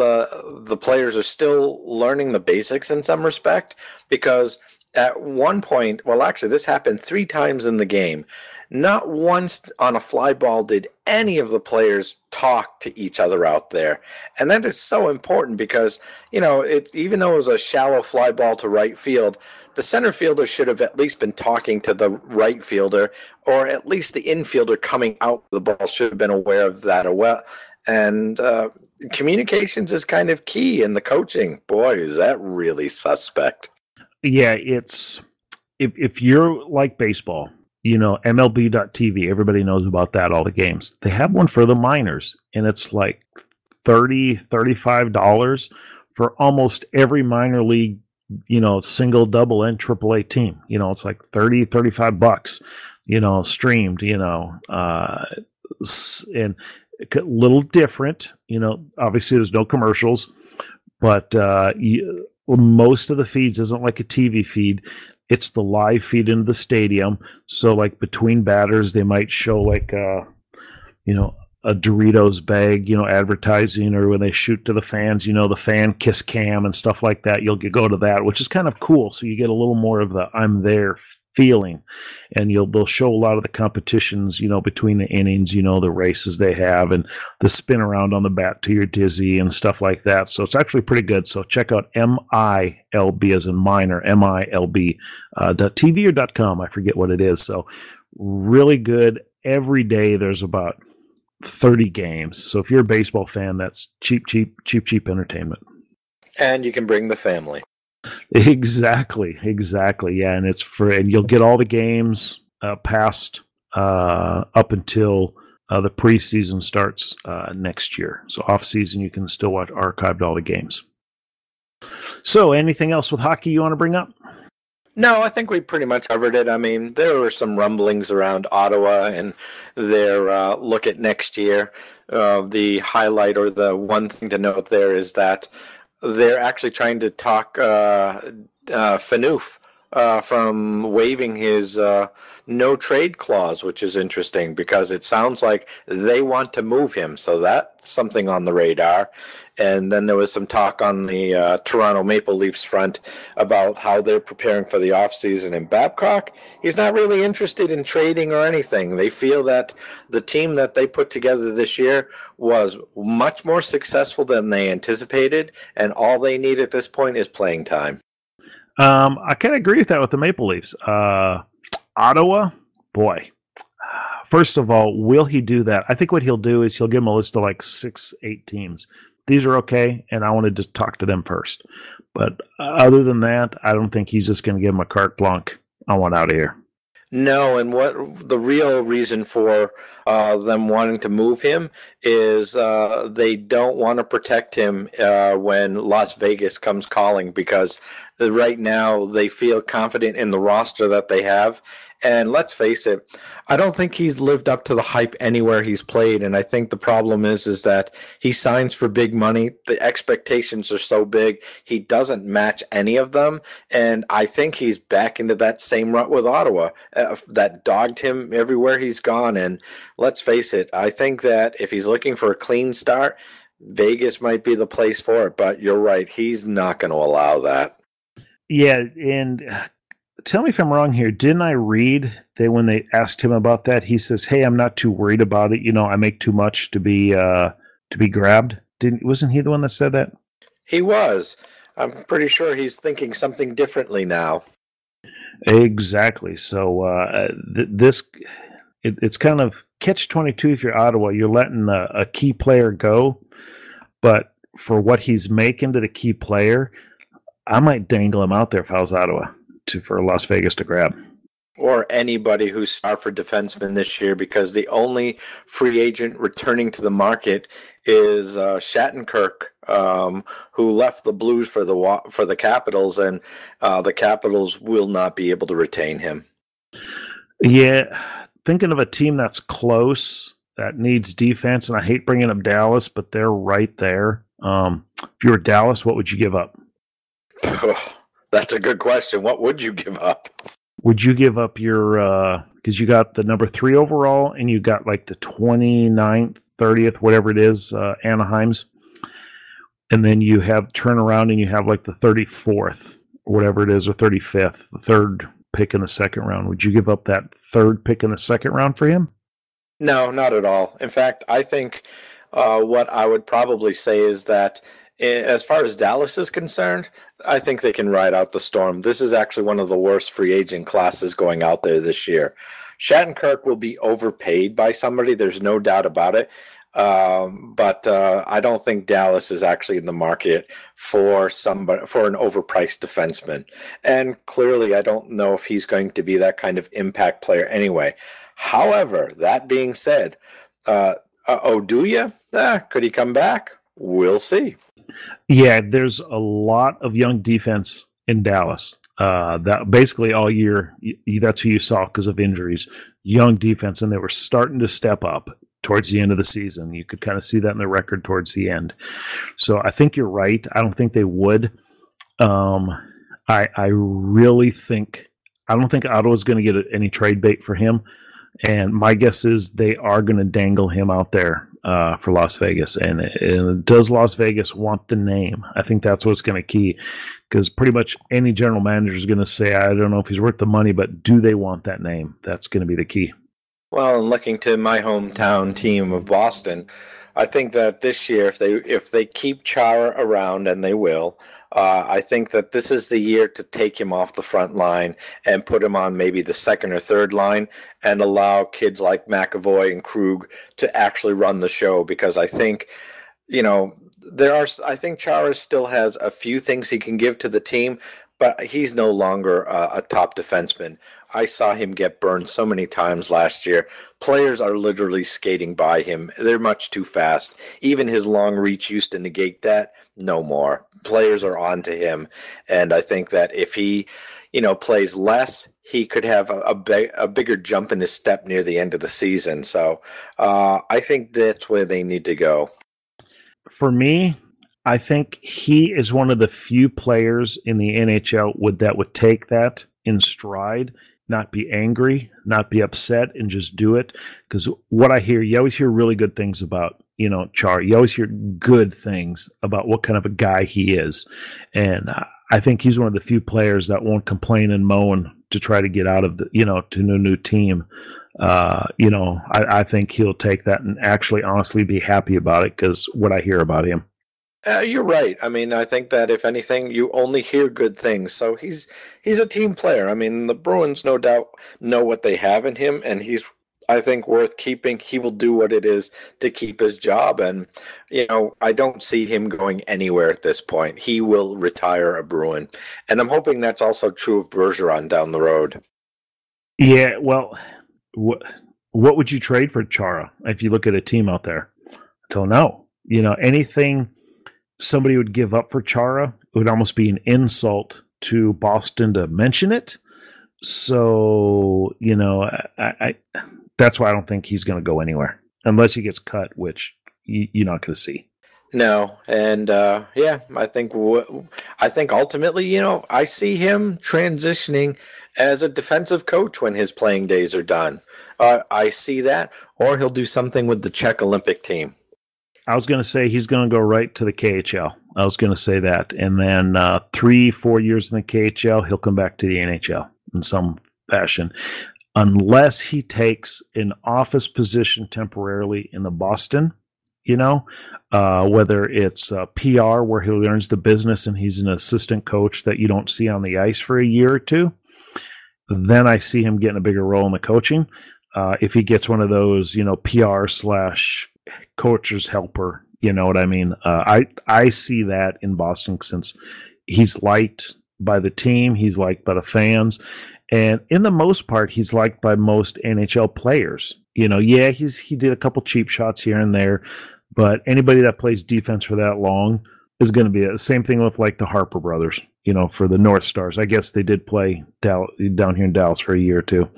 the players are still learning the basics in some respect, because at one point, well, actually, this happened 3 times in the game. Not once on a fly ball did any of the players talk to each other out there. And that is so important because, you know, even though it was a shallow fly ball to right field, the center fielder should have at least been talking to the right fielder, or at least the infielder coming out the ball should have been aware of that. Well, and communications is kind of key in the coaching. Boy, is that really suspect. Yeah, it's if you're like baseball, you know, MLB.tv, everybody knows about that, all the games. They have one for the minors, and it's like $30, $35 for almost every minor league you know, single, double, and triple A team. You know, it's like $30-35, you know, streamed, you know, and a little different, you know, obviously there's no commercials, but most of the feeds isn't like a TV feed. It's the live feed into the stadium. So like between batters, they might show like, you know, a Doritos bag, you know, advertising, or when they shoot to the fans, you know, the fan kiss cam and stuff like that. You'll go to that, which is kind of cool. So you get a little more of the I'm there feeling, and they'll show a lot of the competitions, you know, between the innings, you know, the races they have and the spin around on the bat to your dizzy and stuff like that. So it's actually pretty good. So check out MILB as in minor, MILB .tv or .com. I forget what it is. So really good. Every day there's about 30 games. So if you're a baseball fan, that's cheap entertainment. And you can bring the family. Exactly. Yeah. And it's free, and you'll get all the games past up until the preseason starts next year. So off season, you can still watch archived all the games. So anything else with hockey you want to bring up? No, I think we pretty much covered it. I mean, there were some rumblings around Ottawa and their look at next year. The highlight or the one thing to note there is that they're actually trying to talk Phaneuf from waiving his no-trade clause, which is interesting because it sounds like they want to move him. So that's something on the radar. And then there was some talk on the Toronto Maple Leafs front about how they're preparing for the offseason. And Babcock, he's not really interested in trading or anything. They feel that the team that they put together this year was much more successful than they anticipated, and all they need at this point is playing time. I kind of agree with that with the Maple Leafs. Ottawa, boy. First of all, will he do that? I think what he'll do is he'll give him a list of like 6-8 teams. These are okay, and I wanted to talk to them first. But other than that, I don't think he's just going to give them a carte blanche. I want out of here. No, and what the real reason for them wanting to move him is they don't want to protect him when Las Vegas comes calling, because right now they feel confident in the roster that they have. And let's face it, I don't think he's lived up to the hype anywhere he's played. And I think the problem is that he signs for big money. The expectations are so big. He doesn't match any of them. And I think he's back into that same rut with Ottawa that dogged him everywhere he's gone. And let's face it, I think that if he's looking for a clean start, Vegas might be the place for it. But you're right. He's not going to allow that. Yeah. And tell me if I'm wrong here. Didn't I read that when they asked him about that, he says, "Hey, I'm not too worried about it. You know, I make too much to be grabbed." Wasn't he the one that said that? He was. I'm pretty sure he's thinking something differently now. Exactly. So it's kind of catch-22 if you're Ottawa. You're letting a key player go, but for what he's making to the key player, I might dangle him out there if I was Ottawa. For Las Vegas to grab, or anybody who's star for defenseman this year, because the only free agent returning to the market is Shattenkirk, who left the Blues for the Capitals, and the Capitals will not be able to retain him. Yeah, thinking of a team that's close that needs defense, and I hate bringing up Dallas, but they're right there. If you were Dallas, what would you give up? That's a good question. What would you give up? Would you give up your because you got the number 3 overall and you got like the 29th, 30th, whatever it is, Anaheim's. And then you have turn around and you have like the 34th, or whatever it is, or 35th, the third pick in the second round. Would you give up that third pick in the second round for him? No, not at all. In fact, I think what I would probably say is that as far as Dallas is concerned, I think they can ride out the storm. This is actually one of the worst free agent classes going out there this year. Shattenkirk will be overpaid by somebody. There's no doubt about it. But I don't think Dallas is actually in the market for somebody, for an overpriced defenseman. And clearly, I don't know if he's going to be that kind of impact player anyway. However, that being said, Oduya, could he come back? We'll see. Yeah, there's a lot of young defense in Dallas. That basically all year, that's who you saw because of injuries. Young defense, and they were starting to step up towards the end of the season. You could kind of see that in the record towards the end. So I think you're right. I don't think they would. I really think – I don't think Ottawa's going to get any trade bait for him. And my guess is they are going to dangle him out there for Las Vegas. And does Las Vegas want the name? I think that's what's going to key, because pretty much any general manager is going to say, I don't know if he's worth the money, but do they want that name? That's going to be the key. Well, and looking to my hometown team of Boston, I think that this year, if they keep Chara around, and they will, I think that this is the year to take him off the front line and put him on maybe the second or third line and allow kids like McAvoy and Krug to actually run the show, because I think, I think Chara still has a few things he can give to the team, but he's no longer a top defenseman. I saw him get burned so many times last year. Players are literally skating by him. They're much too fast. Even his long reach used to negate that. No more. Players are on to him. And I think that if he, plays less, he could have a bigger jump in his step near the end of the season. So I think that's where they need to go. For me, I think he is one of the few players in the NHL that would take that in stride, not be angry, not be upset, and just do it. Because what I hear, you always hear really good things about, Char. You always hear good things about what kind of a guy he is. And I think he's one of the few players that won't complain and moan to try to get out of to a new team. I think he'll take that and actually honestly be happy about it, because what I hear about him. You're right. I mean, I think that if anything, you only hear good things. So he's a team player. I mean, the Bruins no doubt know what they have in him, and he's, I think, worth keeping. He will do what it is to keep his job. And, I don't see him going anywhere at this point. He will retire a Bruin. And I'm hoping that's also true of Bergeron down the road. Yeah, well, what would you trade for Chara if you look at a team out there? I don't know. Anything somebody would give up for Chara, it would almost be an insult to Boston to mention it. So, I that's why I don't think he's going to go anywhere, unless he gets cut, which you're not going to see. No, and I think ultimately, I see him transitioning as a defensive coach when his playing days are done. I see that, or he'll do something with the Czech Olympic team. I was going to say he's going to go right to the KHL. I was going to say that. And then 3-4 years in the KHL, he'll come back to the NHL in some fashion. Unless he takes an office position temporarily in the Boston, whether it's PR where he learns the business and he's an assistant coach that you don't see on the ice for a year or two, then I see him getting a bigger role in the coaching. If he gets one of those, PR / coach's helper, you know what I mean? I see that in Boston, since he's liked by the team, he's liked by the fans, and in the most part, he's liked by most NHL players. He did a couple cheap shots here and there, but anybody that plays defense for that long is going to be the same thing with like the Harper brothers, for the North Stars. I guess they did play down here in Dallas for a year or two.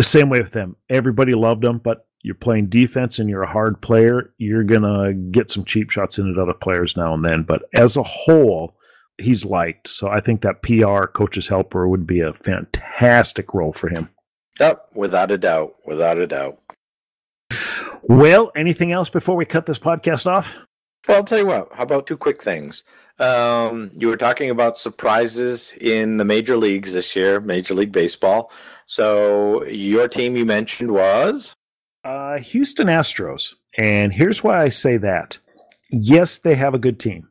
Same way with them. Everybody loved them, but you're playing defense and you're a hard player, you're going to get some cheap shots in at other players now and then. But as a whole, he's liked. So I think that PR coach's helper would be a fantastic role for him. Yep, without a doubt. Well, anything else before we cut this podcast off? Well, I'll tell you what. How about two quick things? You were talking about surprises in the major leagues this year, Major League Baseball. So your team you mentioned was? Houston Astros, and here's why I say that. Yes, they have a good team.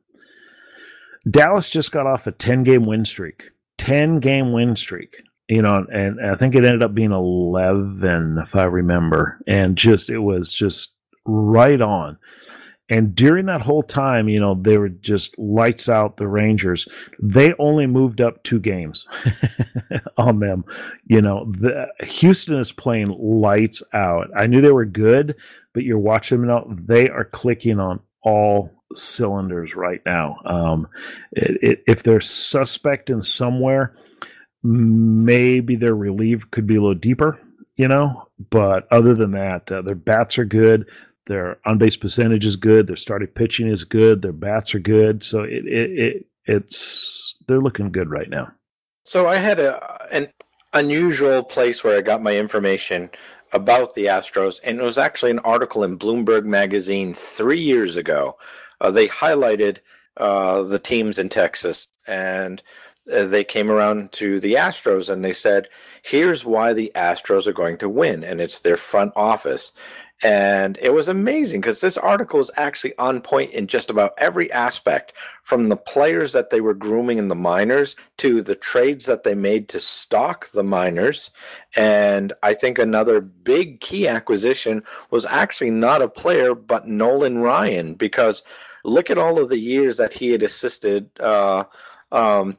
Dallas just got off a 10-game win streak. And I think it ended up being 11, if I remember. And it was just right on. And during that whole time, they were just lights out, the Rangers. They only moved up 2 games on them. Houston is playing lights out. I knew they were good, but you're watching them now. They are clicking on all cylinders right now. If they're suspect in somewhere, maybe their relief could be a little deeper, you know. But other than that, their bats are good. Their on-base percentage is good. Their starting pitching is good. Their bats are good. So it's they're looking good right now. So I had an unusual place where I got my information about the Astros, and it was actually an article in Bloomberg magazine 3 years ago. They highlighted the teams in Texas, and they came around to the Astros, and they said, here's why the Astros are going to win, and it's their front office. And it was amazing because this article is actually on point in just about every aspect, from the players that they were grooming in the minors to the trades that they made to stock the minors. And I think another big key acquisition was actually not a player, but Nolan Ryan, because look at all of the years that he had assisted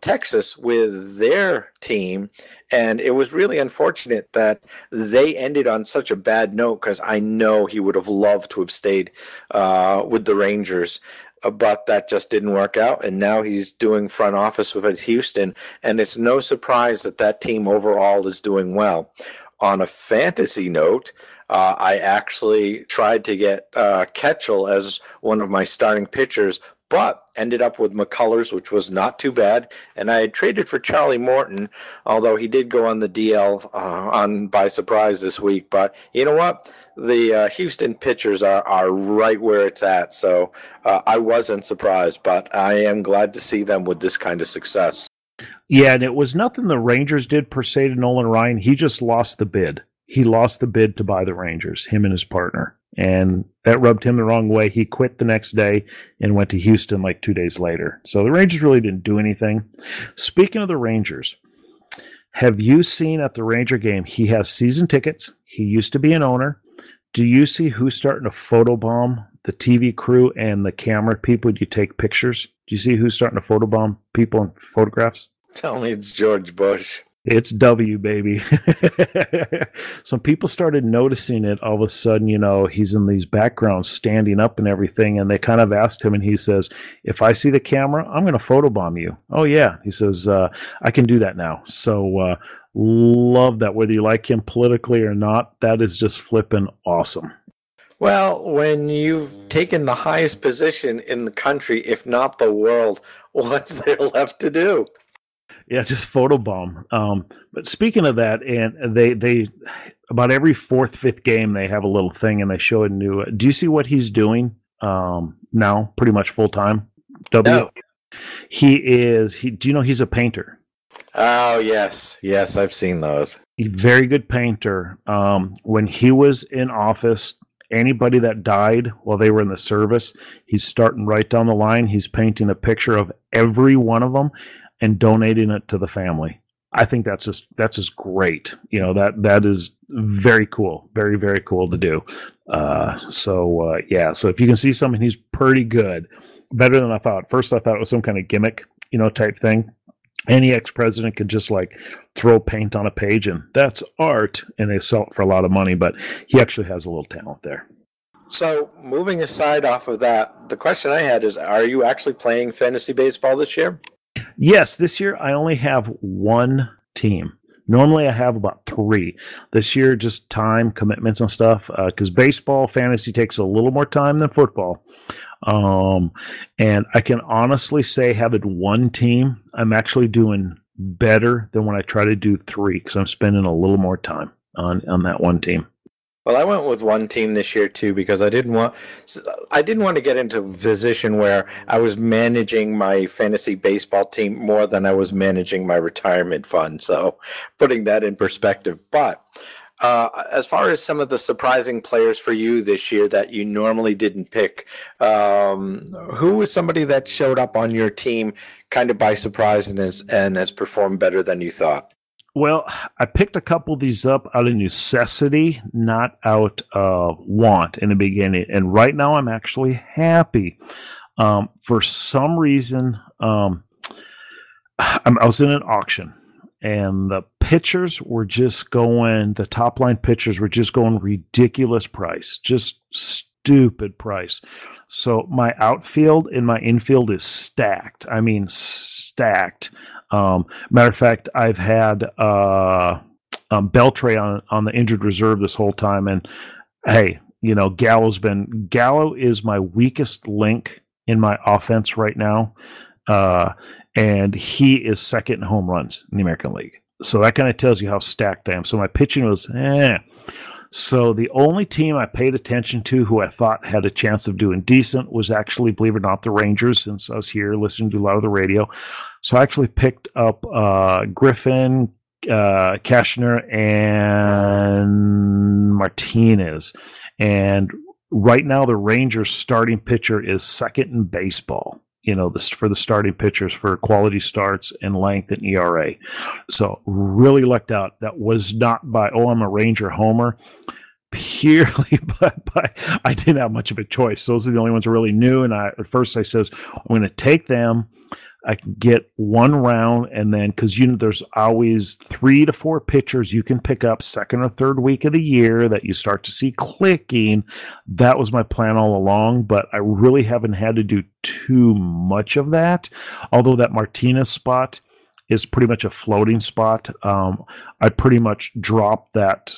Texas with their team, and it was really unfortunate that they ended on such a bad note, because I know he would have loved to have stayed with the Rangers, but that just didn't work out, and now he's doing front office with Houston, and it's no surprise that that team overall is doing well. On a fantasy note, I actually tried to get Ketchel as one of my starting pitchers, but ended up with McCullers, which was not too bad. And I had traded for Charlie Morton, although he did go on the DL on by surprise this week. But you know what? The Houston pitchers are right where it's at. So I wasn't surprised, but I am glad to see them with this kind of success. Yeah, and it was nothing the Rangers did per se to Nolan Ryan. He just lost the bid. He lost the bid to buy the Rangers, him and his partner. And that rubbed him the wrong way. He quit the next day and went to Houston like 2 days later. So the Rangers really didn't do anything. Speaking of the Rangers, have you seen at the Ranger game, he has season tickets. He used to be an owner. Do you see who's starting to photobomb the TV crew and the camera people? Do you take pictures? Do you see who's starting to photobomb people and photographs? Tell me it's George Bush. It's W, baby. Some people started noticing it. All of a sudden, you know, he's in these backgrounds standing up and everything, and they kind of asked him, and he says, if I see the camera, I'm going to photobomb you. Oh, yeah. He says, I can do that now. So love that. Whether you like him politically or not, that is just flipping awesome. Well, when you've taken the highest position in the country, if not the world, what's there left to do? Yeah, just photobomb. But speaking of that, and they about every fourth, fifth game, they have a little thing and they show a new. Do you see what he's doing now? Pretty much full time. W. No. He is. Do you know he's a painter? Oh yes, I've seen those. A very good painter. When he was in office, anybody that died while they were in the service, he's starting right down the line. He's painting a picture of every one of them and donating it to the family. I think that's just great. You know, that is very cool. Very, very cool to do. So if you can see something, he's pretty good. Better than I thought. First, I thought it was some kind of gimmick, you know, type thing. Any ex-president could just like throw paint on a page and that's art, and they sell it for a lot of money, but he actually has a little talent there. So moving aside off of that, the question I had is, are you actually playing fantasy baseball this year? Yes, this year I only have one team. Normally I have about three. This year, just time, commitments, and stuff, because baseball, fantasy takes a little more time than football. And I can honestly say, having one team, I'm actually doing better than when I try to do three, because I'm spending a little more time on that one team. Well, I went with one team this year too, because I didn't want to get into a position where I was managing my fantasy baseball team more than I was managing my retirement fund. So, putting that in perspective. But as far as some of the surprising players for you this year that you normally didn't pick, who was somebody that showed up on your team kind of by surprise and has performed better than you thought? Well, I picked a couple of these up out of necessity, not out of want in the beginning. And right now I'm actually happy. For some reason, I was in an auction and the pitchers were just going, the top line pitchers were just going ridiculous price, just stupid price. So my outfield and my infield is stacked. I mean, stacked. Matter of fact, I've had Beltre on the injured reserve this whole time. And hey, you know, Gallo is my weakest link in my offense right now. And he is second in home runs in the American League. So that kind of tells you how stacked I am. So my pitching was, So the only team I paid attention to who I thought had a chance of doing decent was actually, believe it or not, the Rangers, since I was here listening to a lot of the radio. So I actually picked up Griffin, Cashner, and Martinez. And right now the Rangers starting pitcher is second in baseball. You know, this for the starting pitchers for quality starts and length and ERA. So really lucked out. That was not by, oh, I'm a Ranger homer. Purely by I didn't have much of a choice. Those are the only ones I really knew. And I, at first I says, I'm going to take them. I can get one round, and then because you know there's always 3 to 4 pitchers you can pick up second or third week of the year that you start to see clicking. That was my plan all along, but I really haven't had to do too much of that. Although that Martinez spot is pretty much a floating spot. I pretty much dropped that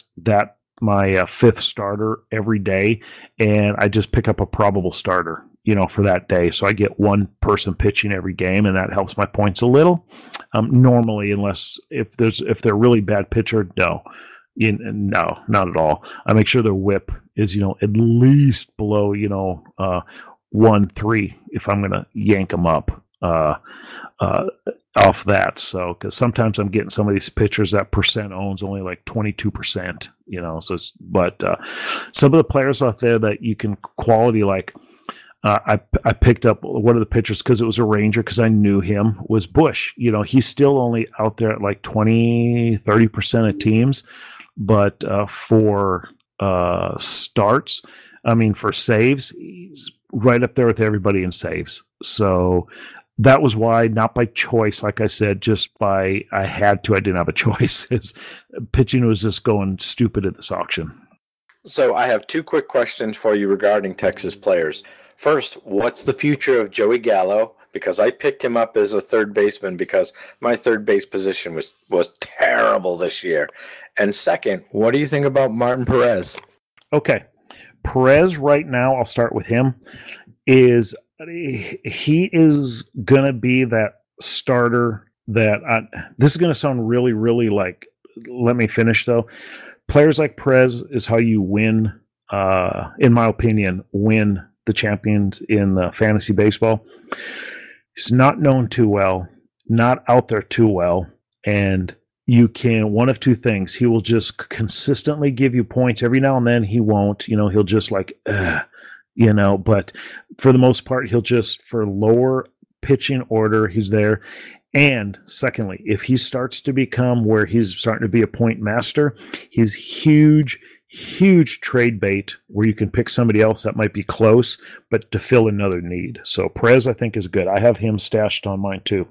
my fifth starter every day, and I just pick up a probable starter, you know, for that day. So I get one person pitching every game, and that helps my points a little. Normally, unless if they're really bad pitcher, no, not at all. I make sure their whip is, you know, at least below, you know, 1.3 if I'm going to yank them up off that. So, because sometimes I'm getting some of these pitchers that percent owns only like 22%, you know, so it's, but some of the players out there that you can quality, like, I picked up one of the pitchers because it was a Ranger, because I knew him, was Bush. You know, he's still only out there at like 20-30% of teams, but for starts, I mean, for saves, he's right up there with everybody in saves. So that was why, not by choice, like I said, just by I had to, I didn't have a choice. Pitching was just going stupid at this auction. So I have 2 quick questions for you regarding Texas players. First, what's the future of Joey Gallo? Because I picked him up as a third baseman because my third base position was terrible this year. And second, what do you think about Martin Perez? Okay. Perez right now, I'll start with him, he is going to be that starter this is going to sound really, really like, let me finish though. Players like Perez is how you win, in my opinion, win the champions in the fantasy baseball. He's not known too well, not out there too well, and you can, one of 2 things, he will just consistently give you points. Every now and then he won't, you know, he'll just like, you know, but for the most part, he'll just, for lower pitching order, he's there. And secondly, if he starts to become where he's starting to be a point master, he's huge trade bait where you can pick somebody else that might be close, but to fill another need. So Perez, I think, is good. I have him stashed on mine too.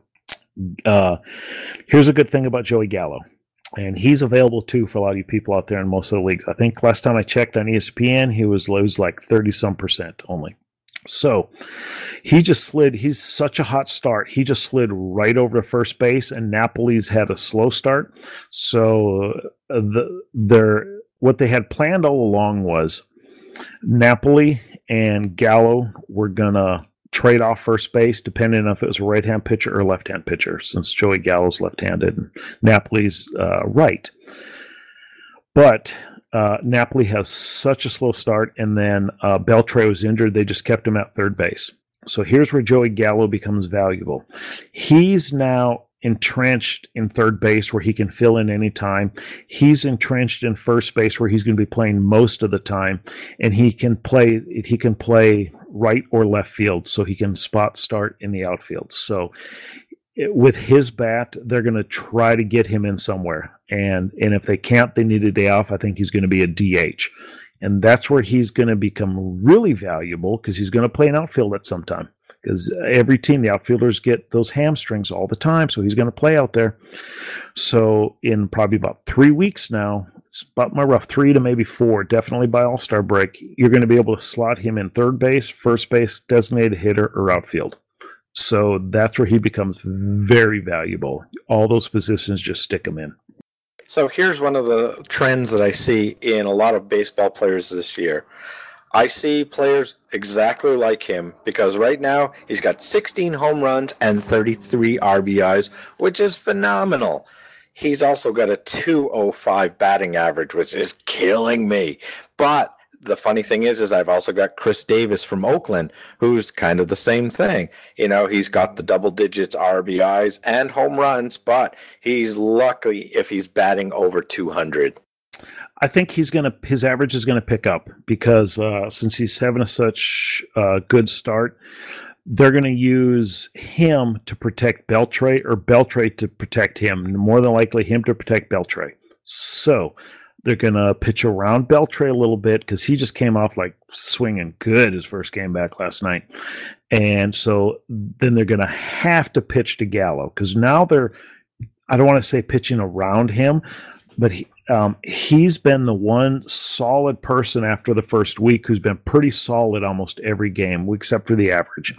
Here's a good thing about Joey Gallo, and he's available too for a lot of you people out there in most of the leagues. I think last time I checked on ESPN, he was like 30-some% only. So he just slid. He's such a hot start. He just slid right over to first base, and Napoli's had a slow start. So what they had planned all along was Napoli and Gallo were going to trade off first base, depending on if it was a right-hand pitcher or left-hand pitcher, since Joey Gallo's left-handed and Napoli's right. But Napoli has such a slow start, and then Beltre was injured. They just kept him at third base. So here's where Joey Gallo becomes valuable. He's now entrenched in third base where he can fill in any time. He's entrenched in first base where he's going to be playing most of the time, and he can play right or left field, so he can spot start in the outfield. So with his bat, they're going to try to get him in somewhere, and if they can't, they need a day off. I think he's going to be a DH, and that's where he's going to become really valuable, because he's going to play an outfield at some time. Because every team, the outfielders get those hamstrings all the time, so he's going to play out there. So in probably about 3 weeks now, about my rough 3 to maybe 4, definitely by All-Star break, you're going to be able to slot him in third base, first base, designated hitter, or outfield. So that's where he becomes very valuable. All those positions, just stick him in. So here's one of the trends that I see in a lot of baseball players this year. I see players exactly like him because right now he's got 16 home runs and 33 RBIs, which is phenomenal. He's also got a .205 batting average, which is killing me. But the funny thing is I've also got Chris Davis from Oakland, who's kind of the same thing. You know, he's got the double digits RBIs and home runs, but he's lucky if he's batting over 200. I think his average is going to pick up because since he's having such a good start, they're going to use him to protect Beltre or Beltre to protect him. More than likely, him to protect Beltre. So they're going to pitch around Beltre a little bit because he just came off like swinging good his first game back last night. And so then they're going to have to pitch to Gallo because now they're, I don't want to say pitching around him, but he's been the one solid person after the first week who's been pretty solid almost every game except for the average.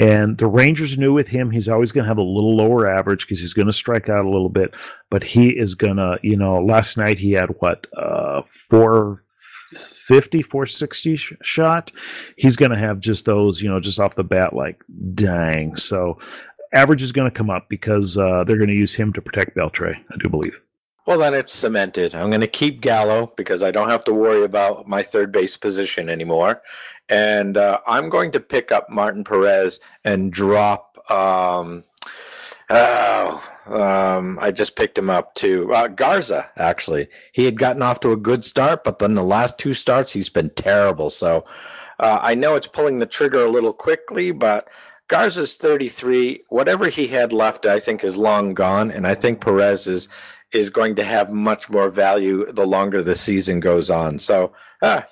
And the Rangers knew with him he's always going to have a little lower average because he's going to strike out a little bit. But he is going to, you know, last night he had what, 450, 460 shot? He's going to have just those, you know, just off the bat like, dang. So average is going to come up because they're going to use him to protect Beltre, I do believe. Well, then it's cemented. I'm going to keep Gallo because I don't have to worry about my third base position anymore. And I'm going to pick up Martin Perez and drop I just picked him up too. Garza, actually. He had gotten off to a good start, but then the last 2 starts he's been terrible. So I know it's pulling the trigger a little quickly, but Garza's 33. Whatever he had left, I think, is long gone. And I think Perez is going to have much more value the longer the season goes on. So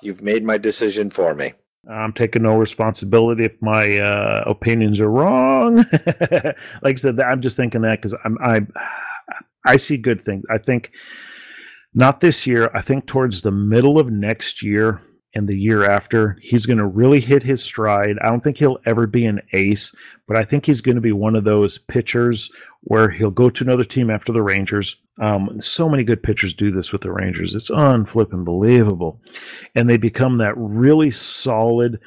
you've made my decision for me. I'm taking no responsibility if my opinions are wrong. Like I said, I'm just thinking that because I see good things. I think not this year. I think towards the middle of next year and the year after, he's going to really hit his stride. I don't think he'll ever be an ace, but I think he's going to be one of those pitchers where he'll go to another team after the Rangers. So many good pitchers do this with the Rangers. It's unflippin' believable. And they become that really solid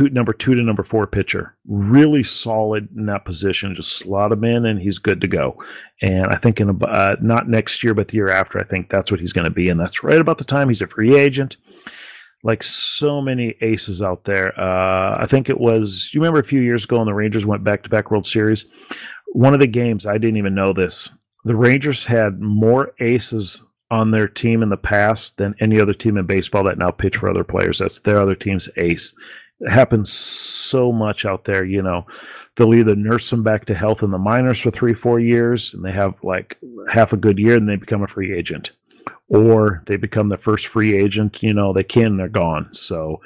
number 2 to number 4 pitcher. Really solid in that position. Just slot him in and he's good to go. And I think in not next year, but the year after, I think that's what he's going to be. And that's right about the time he's a free agent. Like so many aces out there. I think it was, you remember a few years ago when the Rangers went back-to-back World Series? One of the games, I didn't even know this, the Rangers had more aces on their team in the past than any other team in baseball that now pitch for other players. That's their other team's ace. It happens so much out there, you know. They'll either nurse them back to health in the minors for 3-4 years, and they have like half a good year, and they become a free agent. Or they become the first free agent, you know, they can, they're gone. So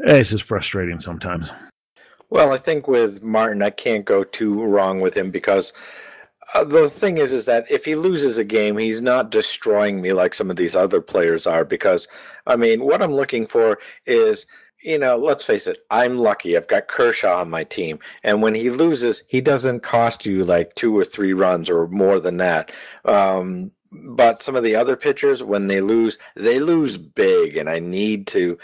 it's just frustrating sometimes. Well, I think with Martin, I can't go too wrong with him because the thing is that if he loses a game, he's not destroying me like some of these other players are because, I mean, what I'm looking for is, you know, let's face it, I'm lucky. I've got Kershaw on my team. And when he loses, he doesn't cost you like 2 or 3 runs or more than that. But some of the other pitchers, when they lose big, and I need to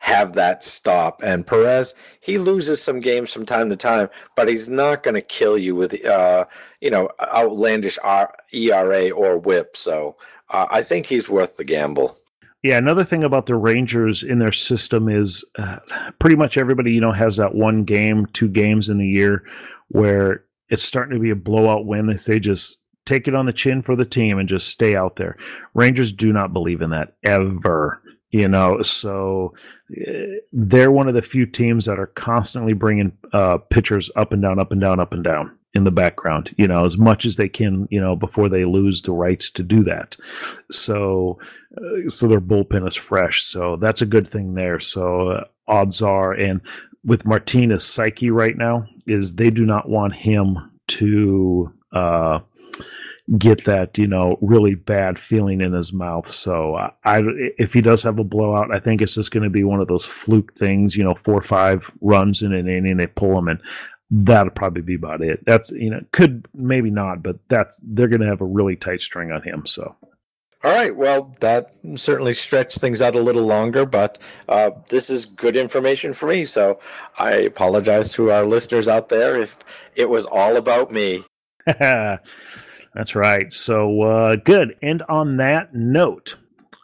have that stop. And Perez, he loses some games from time to time, but he's not going to kill you with, you know, outlandish ERA or whip. So I think he's worth the gamble. Yeah, another thing about the Rangers in their system is pretty much everybody, you know, has that 1 game, 2 games in the year where it's starting to be a blowout win. They just take it on the chin for the team and just stay out there. Rangers do not believe in that ever, you know. So they're one of the few teams that are constantly bringing pitchers up and down, up and down, up and down in the background, you know, as much as they can, you know, before they lose the rights to do that. So their bullpen is fresh. So that's a good thing there. So odds are, and with Martinez's psyche right now, is they do not want him to get that, you know, really bad feeling in his mouth. So if he does have a blowout, I think it's just going to be one of those fluke things, you know, 4 or 5 runs in an inning, they pull him, and that'll probably be about it. That's, you know, could maybe not, but that's, they're going to have a really tight string on him. So. All right, well, that certainly stretched things out a little longer, but this is good information for me, so I apologize to our listeners out there if it was all about me. That's right. So good. And on that note,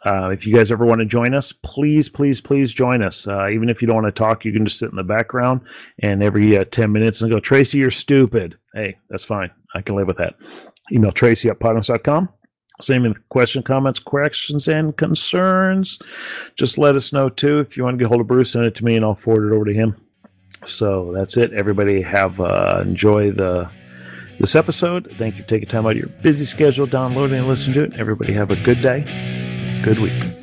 if you guys ever want to join us, please join us. Even if you don't want to talk, you can just sit in the background, and every 10 minutes and go, Tracy, you're stupid. Hey, that's fine. I can live with that. Email Tracy at podnos.com. Same in question, comments, corrections, and concerns. Just let us know, too. If you want to get hold of Bruce, send it to me, and I'll forward it over to him. So that's it. Everybody have enjoy this episode. Thank you for taking time out of your busy schedule, downloading and listening to it. Everybody have a good day, good week.